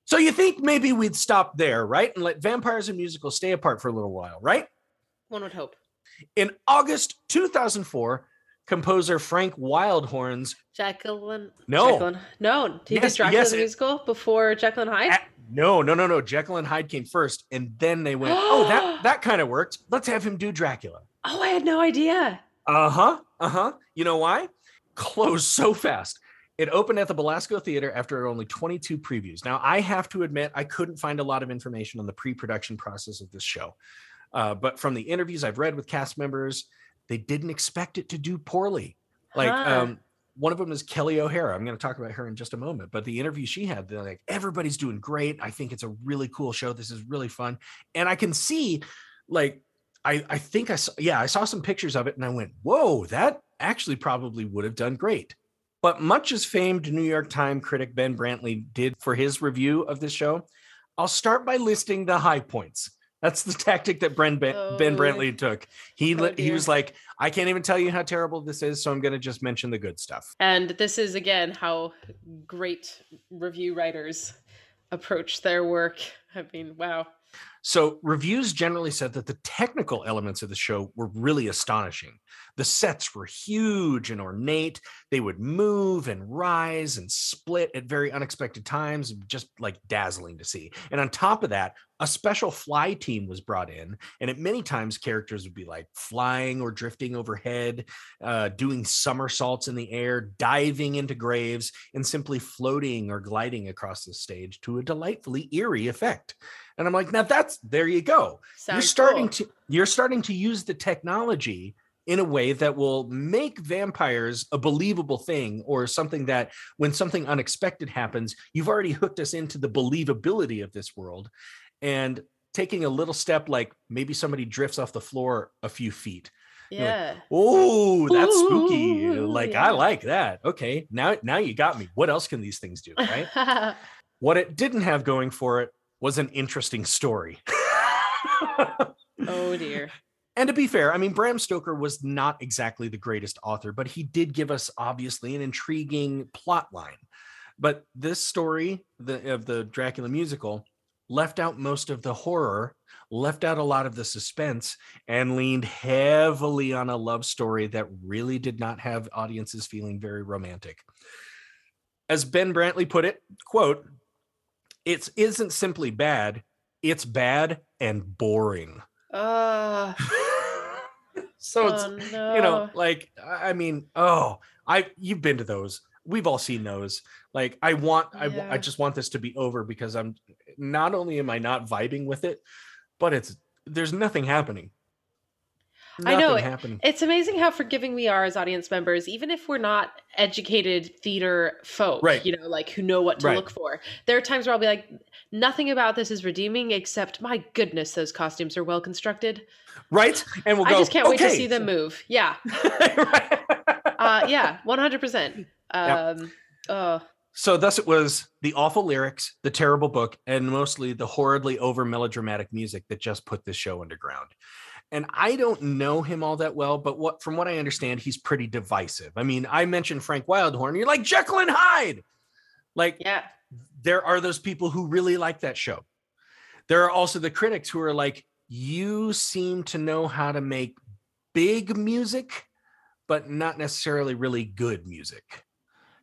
So you think maybe we'd stop there, right? And let vampires and musicals stay apart for a little while, right? One would hope. In August 2004, composer Frank Wildhorn's Jekyll and Hyde musical before Jekyll and Hyde? No. Jekyll and Hyde came first, and then they went, that kind of worked. Let's have him do Dracula. Oh, I had no idea. You know why? Closed so fast. It opened at the Belasco Theater after only 22 previews. Now, I have to admit, I couldn't find a lot of information on the pre-production process of this show. But from the interviews I've read with cast members, they didn't expect it to do poorly. One of them is Kelly O'Hara. I'm going to talk about her in just a moment. But the interview she had, they're like, everybody's doing great. I think it's a really cool show. This is really fun. And I can see, like, I saw some pictures of it and I went, whoa, that actually probably would have done great. But much as famed New York Times critic Ben Brantley did for his review of this show, I'll start by listing the high points. That's the tactic that Ben Brantley took. He was like, I can't even tell you how terrible this is, so I'm going to just mention the good stuff. And this is, again, how great review writers approach their work. I mean, wow. So reviews generally said that the technical elements of the show were really astonishing. The sets were huge and ornate. They would move and rise and split at very unexpected times, just like dazzling to see. And on top of that, a special fly team was brought in, and at many times characters would be like flying or drifting overhead, doing somersaults in the air, diving into graves, and simply floating or gliding across the stage to a delightfully eerie effect. And I'm like, now that's, there you go. You're starting to use the technology in a way that will make vampires a believable thing, or something that when something unexpected happens, you've already hooked us into the believability of this world. And taking a little step, like maybe somebody drifts off the floor a few feet. Yeah. Like, oh, that's spooky. Like, yeah. I like that. Okay. Now you got me. What else can these things do? Right. What it didn't have going for it was an interesting story. Oh, dear. And to be fair, I mean, Bram Stoker was not exactly the greatest author, but he did give us, obviously, an intriguing plot line. But this story of the Dracula musical left out most of the horror, left out a lot of the suspense, and leaned heavily on a love story that really did not have audiences feeling very romantic. As Ben Brantley put it, quote, "It isn't simply bad, it's bad and boring." You've been to those. We've all seen those. Like, I just want this to be over, because I'm not only am I not vibing with it, but there's nothing happening. It's amazing how forgiving we are as audience members, even if we're not educated theater folk, right? You know, like, who know what to look for. There are times where I'll be like, nothing about this is redeeming, except, my goodness, those costumes are well constructed. Right. And we'll go, I just can't wait to see them move. Yeah. Right. 100%. So thus it was the awful lyrics, the terrible book, and mostly the horridly over melodramatic music that just put this show underground. And I don't know him all that well, but from what I understand, he's pretty divisive. I mean, I mentioned Frank Wildhorn. You're like, Jekyll and Hyde. Like, yeah, there are those people who really like that show. There are also the critics who are like, you seem to know how to make big music, but not necessarily really good music.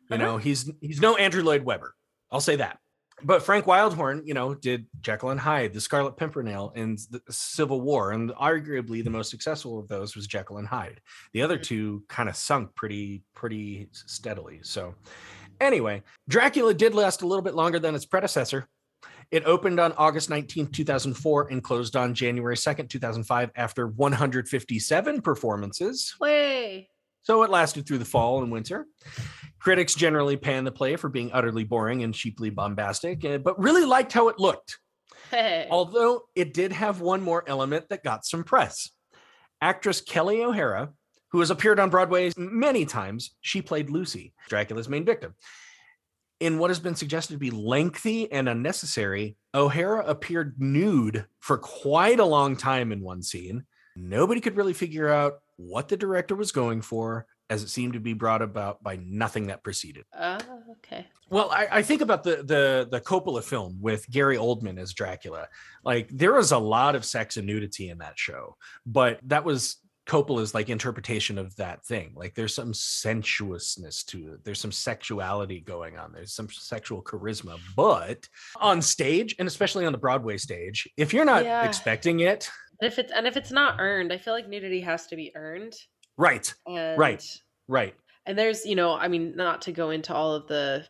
You know, he's no Andrew Lloyd Webber. I'll say that. But Frank Wildhorn, you know, did Jekyll and Hyde, The Scarlet Pimpernel, and the Civil War. And arguably the most successful of those was Jekyll and Hyde. The other two kind of sunk pretty steadily. So anyway, Dracula did last a little bit longer than its predecessor. It opened on August 19th, 2004 and closed on January 2nd, 2005 after 157 performances. Way. So it lasted through the fall and winter. Critics generally panned the play for being utterly boring and cheaply bombastic, but really liked how it looked. Hey. Although it did have one more element that got some press. Actress Kelly O'Hara, who has appeared on Broadway many times, she played Lucy, Dracula's main victim. In what has been suggested to be lengthy and unnecessary, O'Hara appeared nude for quite a long time in one scene. Nobody could really figure out what the director was going for, as it seemed to be brought about by nothing that preceded. Oh, okay. Well, I think about the Coppola film with Gary Oldman as Dracula. Like, there was a lot of sex and nudity in that show, but that was Coppola's, like, interpretation of that thing. Like, there's some sensuousness to it. There's some sexuality going on. There's some sexual charisma, but on stage, and especially on the Broadway stage, if you're not expecting it. And if it's not earned, I feel like nudity has to be earned. Right, right. And there's, you know, I mean, not to go into all of the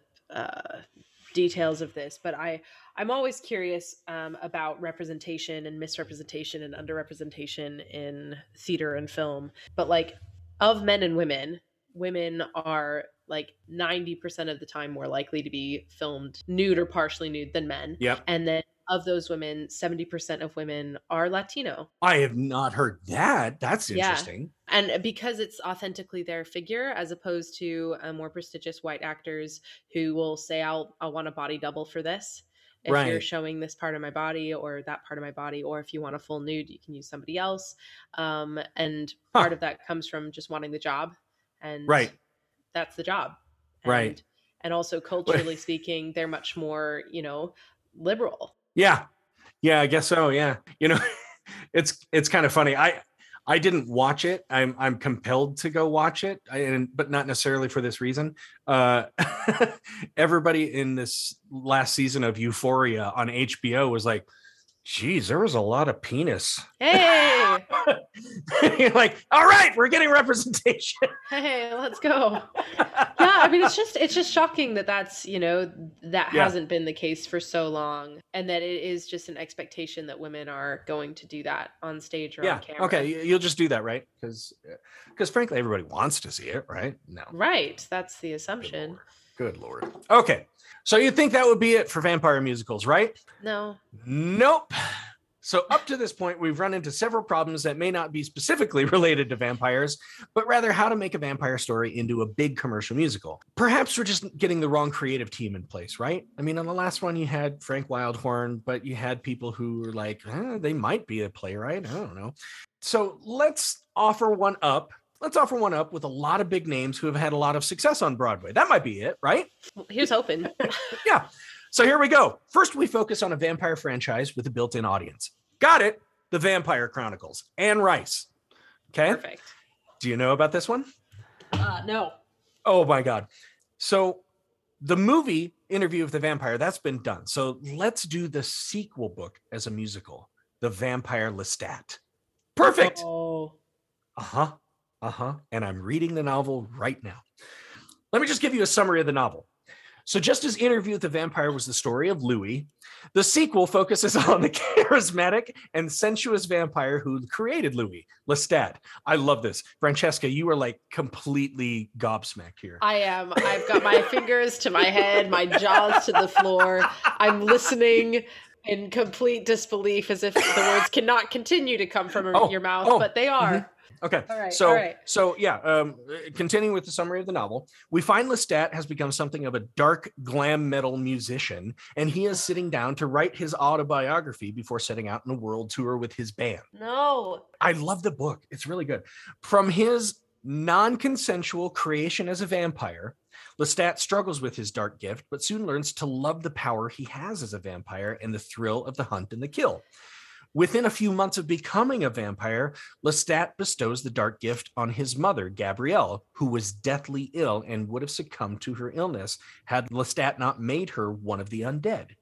details of this, but I'm always curious about representation and misrepresentation and underrepresentation in theater and film. But, like, of men and women, women are, like, 90% of the time more likely to be filmed nude or partially nude than men. Yep. And then of those women, 70% of women are Latino. I have not heard that. That's interesting. Yeah. And because it's authentically their figure, as opposed to more prestigious white actors who will say, I want a body double for this. If right. you're showing this part of my body or that part of my body, or if you want a full nude, you can use somebody else. And part of that comes from just wanting the job. And right. that's the job. And, right. And also culturally speaking, they're much more, you know, liberal. Yeah. Yeah, I guess so. Yeah. You know, it's kind of funny. I didn't watch it. I'm compelled to go watch it, but not necessarily for this reason. Everybody in this last season of Euphoria on HBO was like, geez, there was a lot of penis. Hey! You're like, all right, we're getting representation. Hey, let's go. Yeah, I mean, it's just shocking that that's, you know, that yeah. hasn't been the case for so long, and that it is just an expectation that women are going to do that on stage or yeah. on camera. Okay, you'll just do that, right? Because frankly, everybody wants to see it, right? No. Right, that's the assumption. Good Lord. Okay, so you think that would be it for vampire musicals, right? No. Nope. So up to this point, we've run into several problems that may not be specifically related to vampires, but rather how to make a vampire story into a big commercial musical. Perhaps we're just getting the wrong creative team in place, right? I mean, on the last one, you had Frank Wildhorn, but you had people who were like, they might be a playwright. I don't know. So let's offer one up. Let's offer one up with a lot of big names who have had a lot of success on Broadway. That might be it, right? Here's hoping. Yeah. So here we go. First, we focus on a vampire franchise with a built-in audience. Got it. The Vampire Chronicles. Anne Rice. Okay. Perfect. Do you know about this one? No. Oh, my God. So the movie Interview with the Vampire, that's been done. So let's do the sequel book as a musical. The Vampire Lestat. Perfect. Oh. Uh-huh. Uh-huh. And I'm reading the novel right now. Let me just give you a summary of the novel. So just as Interview with the Vampire was the story of Louis, the sequel focuses on the charismatic and sensuous vampire who created Louis, Lestat. I love this. Francesca, you are like completely gobsmacked here. I am. I've got my fingers to my head, my jaws to the floor. I'm listening in complete disbelief as if the words cannot continue to come from your mouth, but they are. Mm-hmm. Okay, continuing with the summary of the novel, we find Lestat has become something of a dark glam metal musician, and he is sitting down to write his autobiography before setting out on a world tour with his band. No. I love the book. It's really good. From his non-consensual creation as a vampire, Lestat struggles with his dark gift, but soon learns to love the power he has as a vampire and the thrill of the hunt and the kill. Within a few months of becoming a vampire, Lestat bestows the dark gift on his mother, Gabrielle, who was deathly ill and would have succumbed to her illness had Lestat not made her one of the undead.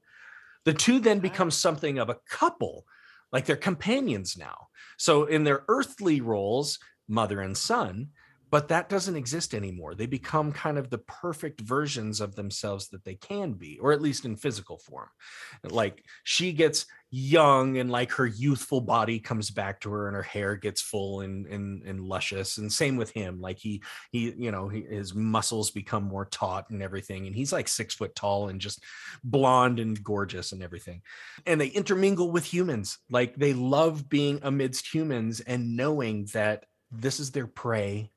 The two then become something of a couple, like they're companions now. So in their earthly roles, mother and son, but that doesn't exist anymore. They become kind of the perfect versions of themselves that they can be, or at least in physical form. Like she gets young and like her youthful body comes back to her and her hair gets full and luscious. And same with him. Like he his muscles become more taut and everything. And he's like 6 foot tall and just blonde and gorgeous and everything. And they intermingle with humans. Like they love being amidst humans and knowing that this is their prey.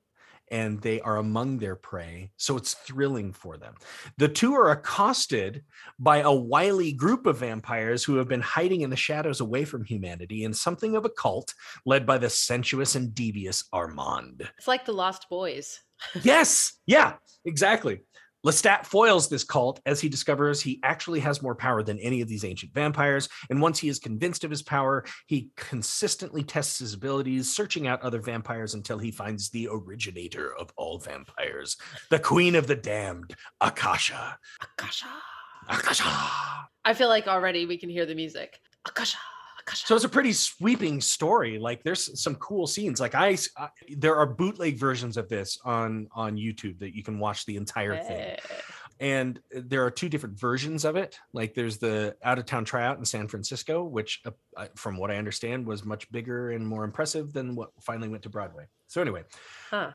And they are among their prey, so it's thrilling for them. The two are accosted by a wily group of vampires who have been hiding in the shadows away from humanity in something of a cult led by the sensuous and devious Armand. It's like the Lost Boys. Yes, yeah, exactly. Lestat foils this cult as he discovers he actually has more power than any of these ancient vampires. And once he is convinced of his power, he consistently tests his abilities, searching out other vampires until he finds the originator of all vampires, the Queen of the Damned, Akasha. Akasha. Akasha. I feel like already we can hear the music. Akasha. So it's a pretty sweeping story. Like there's some cool scenes. Like I there are bootleg versions of this on YouTube that you can watch the entire thing. And there are two different versions of it. Like there's the out of town tryout in San Francisco, which from what I understand was much bigger and more impressive than what finally went to Broadway. So anyway,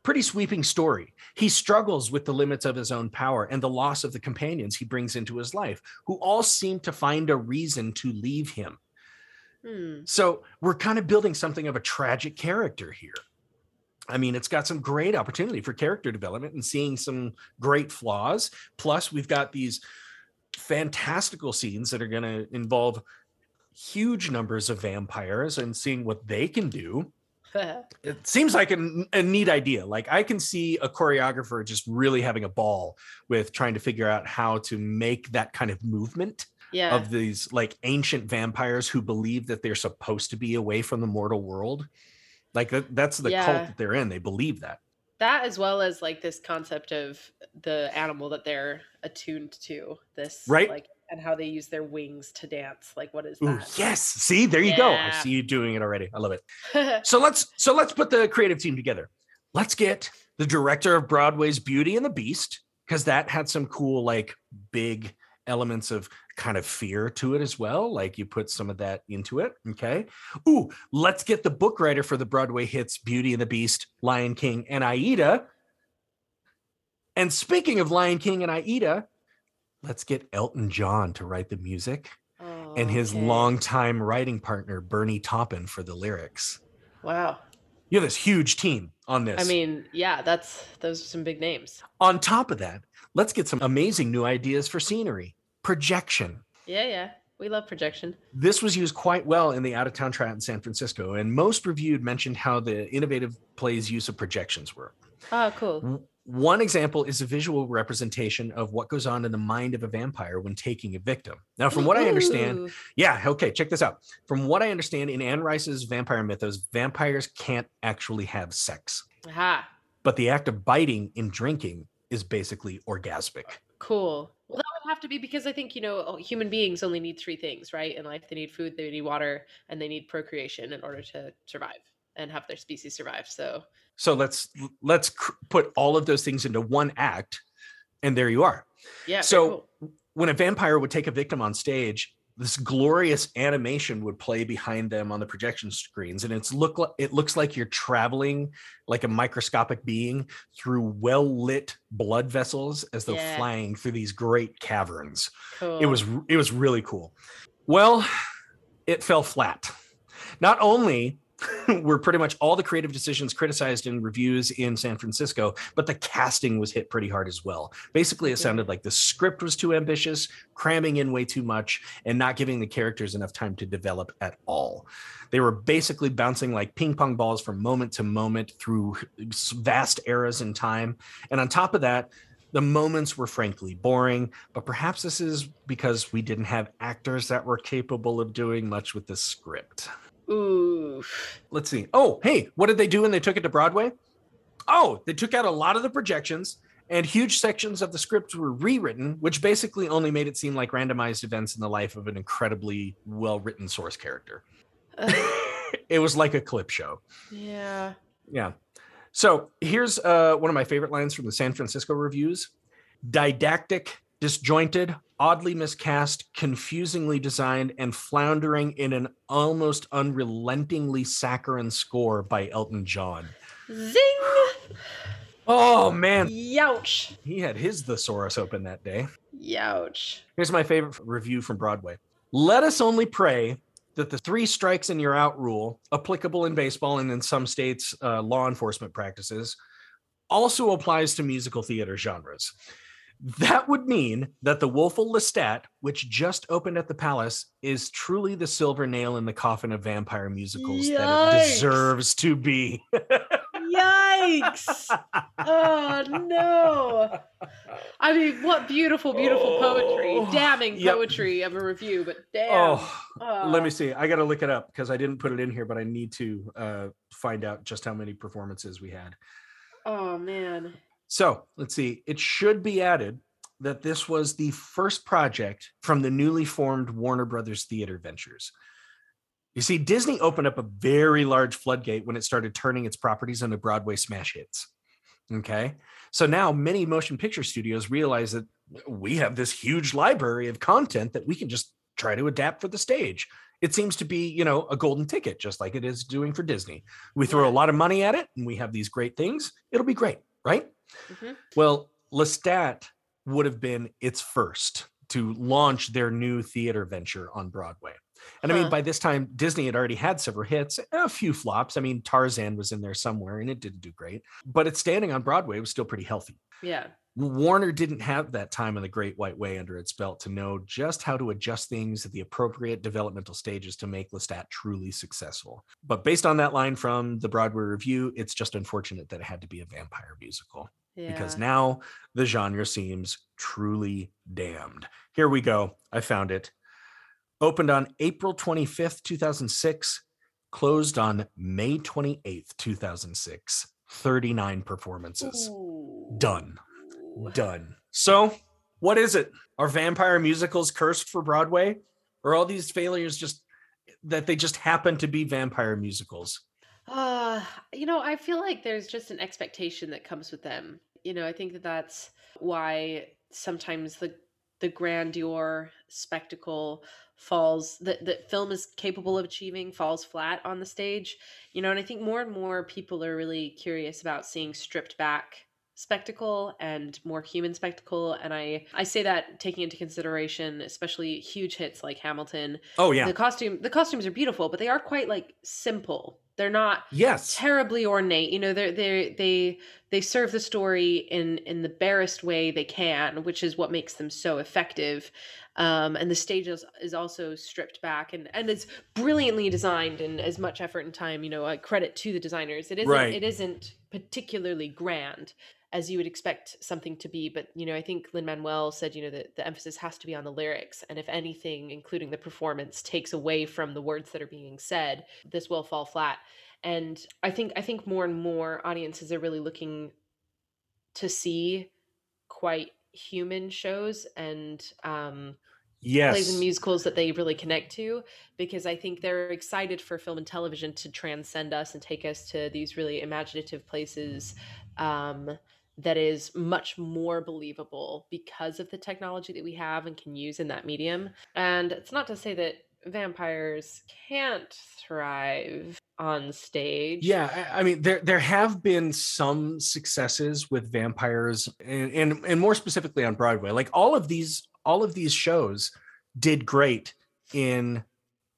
Pretty sweeping story. He struggles with the limits of his own power and the loss of the companions he brings into his life, who all seem to find a reason to leave him. So we're kind of building something of a tragic character here. I mean, it's got some great opportunity for character development and seeing some great flaws. Plus, we've got these fantastical scenes that are going to involve huge numbers of vampires and seeing what they can do. It seems like a neat idea. Like, I can see a choreographer just really having a ball with trying to figure out how to make that kind of movement of these like ancient vampires who believe that they're supposed to be away from the mortal world. Like that's the cult that they're in. They believe that. That, as well as like this concept of the animal that they're attuned to, this like, and how they use their wings to dance. Like, what is that? Ooh, yes. See, there you go. I see you doing it already. I love it. So let's put the creative team together. Let's get the director of Broadway's Beauty and the Beast, because that had some cool, like, big elements of kind of fear to it as well. Like, you put some of that into it. Okay. Ooh, let's get the book writer for the Broadway hits Beauty and the Beast, Lion King, and Aida. And speaking of Lion King and Aida, let's get Elton John to write the music and his longtime writing partner, Bernie Taupin, for the lyrics. Wow. You have this huge team on this. I mean, yeah, those are some big names. On top of that, let's get some amazing new ideas for scenery. Projection. Yeah. We love projection. This was used quite well in the out-of-town tryout in San Francisco, and most reviewed mentioned how the innovative play's use of projections were. Oh, cool. One example is a visual representation of what goes on in the mind of a vampire when taking a victim. Now, from what I understand, check this out. From what I understand, in Anne Rice's vampire mythos, vampires can't actually have sex. Aha. But the act of biting and drinking is basically orgasmic. Cool. Well, that would have to be because I think, human beings only need three things, right? In life, they need food, they need water, and they need procreation in order to survive and have their species survive. So let's put all of those things into one act, and there you are. Yeah. So cool. When a vampire would take a victim on stage, this glorious animation would play behind them on the projection screens, and it looks like you're traveling like a microscopic being through well-lit blood vessels as though flying through these great caverns. Cool. It was really cool. Well, it fell flat. Not only were pretty much all the creative decisions criticized in reviews in San Francisco, but the casting was hit pretty hard as well. Basically, it sounded like the script was too ambitious, cramming in way too much, and not giving the characters enough time to develop at all. They were basically bouncing like ping pong balls from moment to moment through vast eras in time. And on top of that, the moments were frankly boring, but perhaps this is because we didn't have actors that were capable of doing much with the script. Ooh. Let's see. Oh, hey, what did they do when they took it to Broadway? Oh, they took out a lot of the projections, and huge sections of the script were rewritten, which basically only made it seem like randomized events in the life of an incredibly well-written source character. It was like a clip show. Yeah. Yeah. So here's one of my favorite lines from the San Francisco reviews. Didactic, disjointed, oddly miscast, confusingly designed, and floundering in an almost unrelentingly saccharine score by Elton John. Zing! Oh, man. Youch. He had his thesaurus open that day. Youch. Here's my favorite review from Broadway. Let us only pray that the three strikes and you're out rule, applicable in baseball and in some states' law enforcement practices, also applies to musical theater genres. That would mean that the woeful Lestat, which just opened at the Palace, is truly the silver nail in the coffin of vampire musicals that it deserves to be. Yikes! Oh, no. I mean, what beautiful poetry. Damning poetry of a review, but damn. Oh. Let me see. I got to look it up because I didn't put it in here, but I need to find out just how many performances we had. Oh, man. So let's see. It should be added that this was the first project from the newly formed Warner Brothers Theater Ventures. You see, Disney opened up a very large floodgate when it started turning its properties into Broadway smash hits. Okay. So now many motion picture studios realize that we have this huge library of content that we can just try to adapt for the stage. It seems to be, a golden ticket, just like it is doing for Disney. We throw a lot of money at it and we have these great things. It'll be great, right? Mm-hmm. Well, Lestat would have been its first to launch their new theater venture on Broadway. And I mean, by this time, Disney had already had several hits, a few flops. I mean, Tarzan was in there somewhere and it didn't do great, but its standing on Broadway was still pretty healthy. Yeah. Warner didn't have that time in the Great White Way under its belt to know just how to adjust things at the appropriate developmental stages to make Lestat truly successful. But based on that line from the Broadway Review, it's just unfortunate that it had to be a vampire musical. Yeah. Because now the genre seems truly damned. Here we go. I found it. Opened on April 25th, 2006. Closed on May 28th, 2006. 39 performances. Ooh. Done. So what is it? Are vampire musicals cursed for Broadway? Or all these failures just that they just happen to be vampire musicals? I feel like there's just an expectation that comes with them. You know, I think that that's why sometimes the grandeur spectacle falls, that film is capable of achieving, falls flat on the stage. You know, and I think more and more people are really curious about seeing stripped back spectacle and more human spectacle. And I say that taking into consideration, especially huge hits like Hamilton. Oh yeah. The costumes are beautiful, but they are quite like simple. They're not terribly ornate. You know, they serve the story in the barest way they can, which is what makes them so effective. And the stage is also stripped back and it's brilliantly designed and as much effort and time, you know, credit to the designers. It isn't particularly grand as you would expect something to be. But, you know, I think Lin-Manuel said, you know, that the emphasis has to be on the lyrics. And if anything, including the performance, takes away from the words that are being said, this will fall flat. And I think more and more audiences are really looking to see quite human shows and plays and musicals that they really connect to, because I think they're excited for film and television to transcend us and take us to these really imaginative places that is much more believable because of the technology that we have and can use in that medium. And it's not to say that vampires can't thrive on stage. Yeah, I mean, there have been some successes with vampires and more specifically on Broadway. Like all of these shows did great in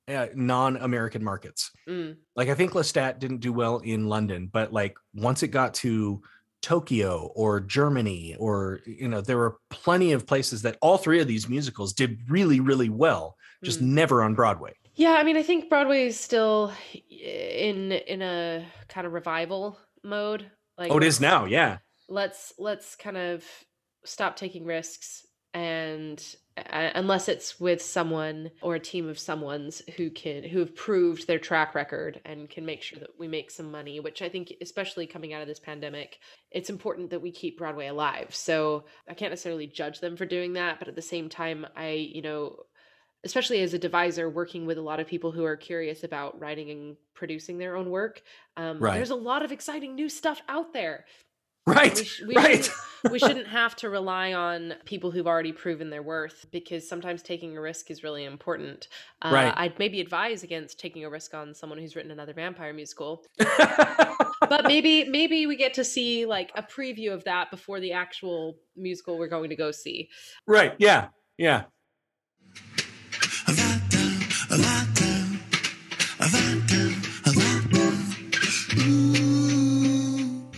non-American markets. Mm. Like I think Lestat didn't do well in London, but like once it got to Tokyo or Germany or, you know, there were plenty of places that all three of these musicals did really, really well, just never on Broadway. Yeah, I mean, I think Broadway is still in a kind of revival mode. Like, oh, it is now, yeah. Let's kind of stop taking risks, and unless it's with someone or a team of someone's who have proved their track record and can make sure that we make some money, which I think, especially coming out of this pandemic, it's important that we keep Broadway alive. So I can't necessarily judge them for doing that, but at the same time, especially as a deviser working with a lot of people who are curious about writing and producing their own work, there's a lot of exciting new stuff out there. Right. We shouldn't have to rely on people who've already proven their worth, because sometimes taking a risk is really important. I'd maybe advise against taking a risk on someone who's written another vampire musical. But maybe we get to see like a preview of that before the actual musical we're going to go see. Right. Yeah. Yeah.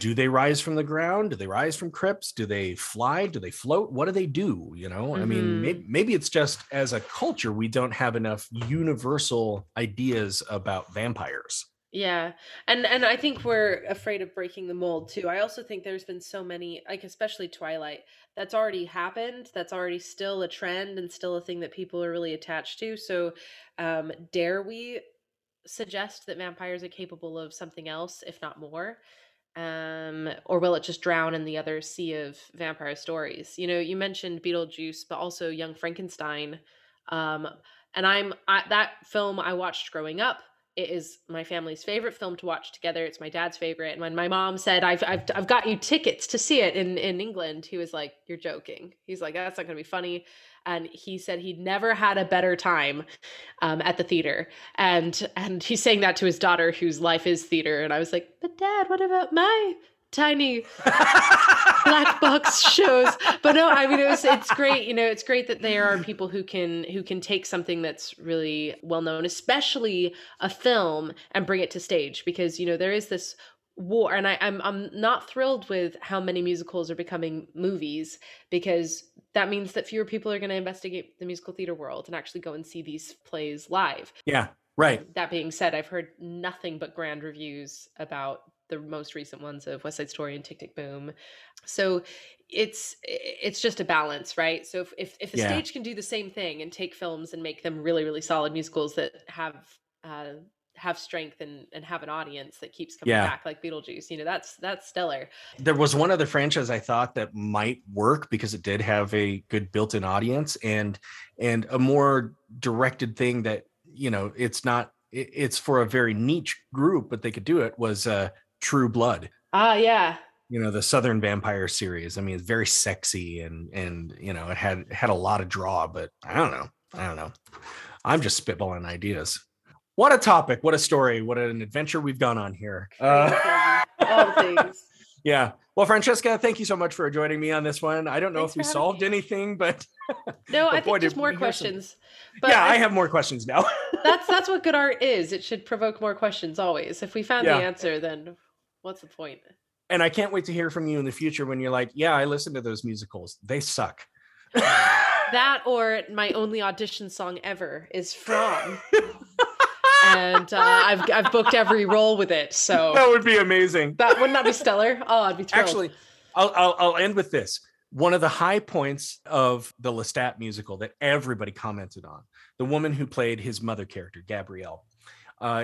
Do they rise from the ground? Do they rise from crypts? Do they fly? Do they float? What do they do? You know, I mean, maybe it's just as a culture, we don't have enough universal ideas about vampires. Yeah. And I think we're afraid of breaking the mold too. I also think there's been so many, like especially Twilight, that's already happened. That's already still a trend and still a thing that people are really attached to. So dare we suggest that vampires are capable of something else, if not more? Or will it just drown in the other sea of vampire stories? You know, you mentioned Beetlejuice, but also Young Frankenstein. And that film I watched growing up. It is my family's favorite film to watch together. It's my dad's favorite. And when my mom said, I've got you tickets to see it in England, he was like, you're joking. He's like, that's not going to be funny. And he said he'd never had a better time at the theater. And he's saying that to his daughter, whose life is theater. And I was like, but Dad, what about my tiny black box shows? But no, I mean, it's great. You know, it's great that there are people who can take something that's really well known, especially a film, and bring it to stage, because, you know, there is this war, and I'm not thrilled with how many musicals are becoming movies, because that means that fewer people are going to investigate the musical theater world and actually go and see these plays live. Yeah, right. That being said, I've heard nothing but grand reviews about the most recent ones of West Side Story and Tick, Tick, Boom. So it's just a balance, right? So if the stage can do the same thing and take films and make them really, really solid musicals that have strength and have an audience that keeps coming back, like Beetlejuice, you know, that's stellar. There was one other franchise I thought that might work because it did have a good built-in audience and a more directed thing that, you know, it's for a very niche group, but they could do it, was True Blood. Ah, yeah. You know, the Southern Vampire series. I mean, it's very sexy and you know, it had a lot of draw, but I don't know. I'm just spitballing ideas. What a topic, what a story, what an adventure we've gone on here. All things. Yeah. Well, Francesca, thank you so much for joining me on this one. I don't know if we solved anything, but... No, I think there's more questions. Yeah, I have more questions now. That's what good art is. It should provoke more questions always. If we found the answer, then what's the point? And I can't wait to hear from you in the future when you're like, yeah, I listened to those musicals. They suck. That or my only audition song ever is From... And I've booked every role with it, so that would be amazing. That would not be stellar. Oh, I'd be thrilled. Actually, I'll end with this. One of the high points of the Lestat musical that everybody commented on, the woman who played his mother character, Gabrielle,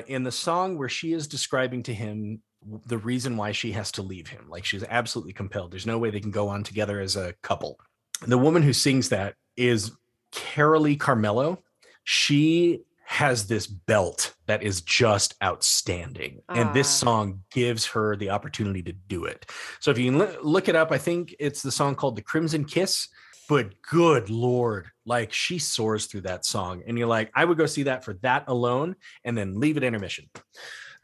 in the song where she is describing to him the reason why she has to leave him, like she's absolutely compelled. There's no way they can go on together as a couple. The woman who sings that is Carolee Carmelo. She has this belt that is just outstanding. And this song gives her the opportunity to do it. So if you look it up, I think it's the song called The Crimson Kiss, but good Lord, like she soars through that song. And you're like, I would go see that for that alone and then leave at intermission.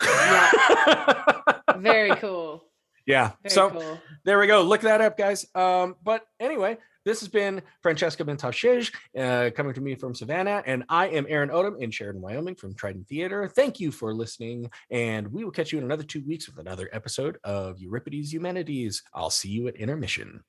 Yeah. Very cool. Yeah. Very cool. There we go. Look that up, guys. But anyway, this has been Francesca Mintowt-Czyz, coming to me from Savannah, and I am Aaron Odom in Sheridan, Wyoming from Trident Theater. Thank you for listening, and we will catch you in another 2 weeks with another episode of Euripides Humanities. I'll see you at intermission.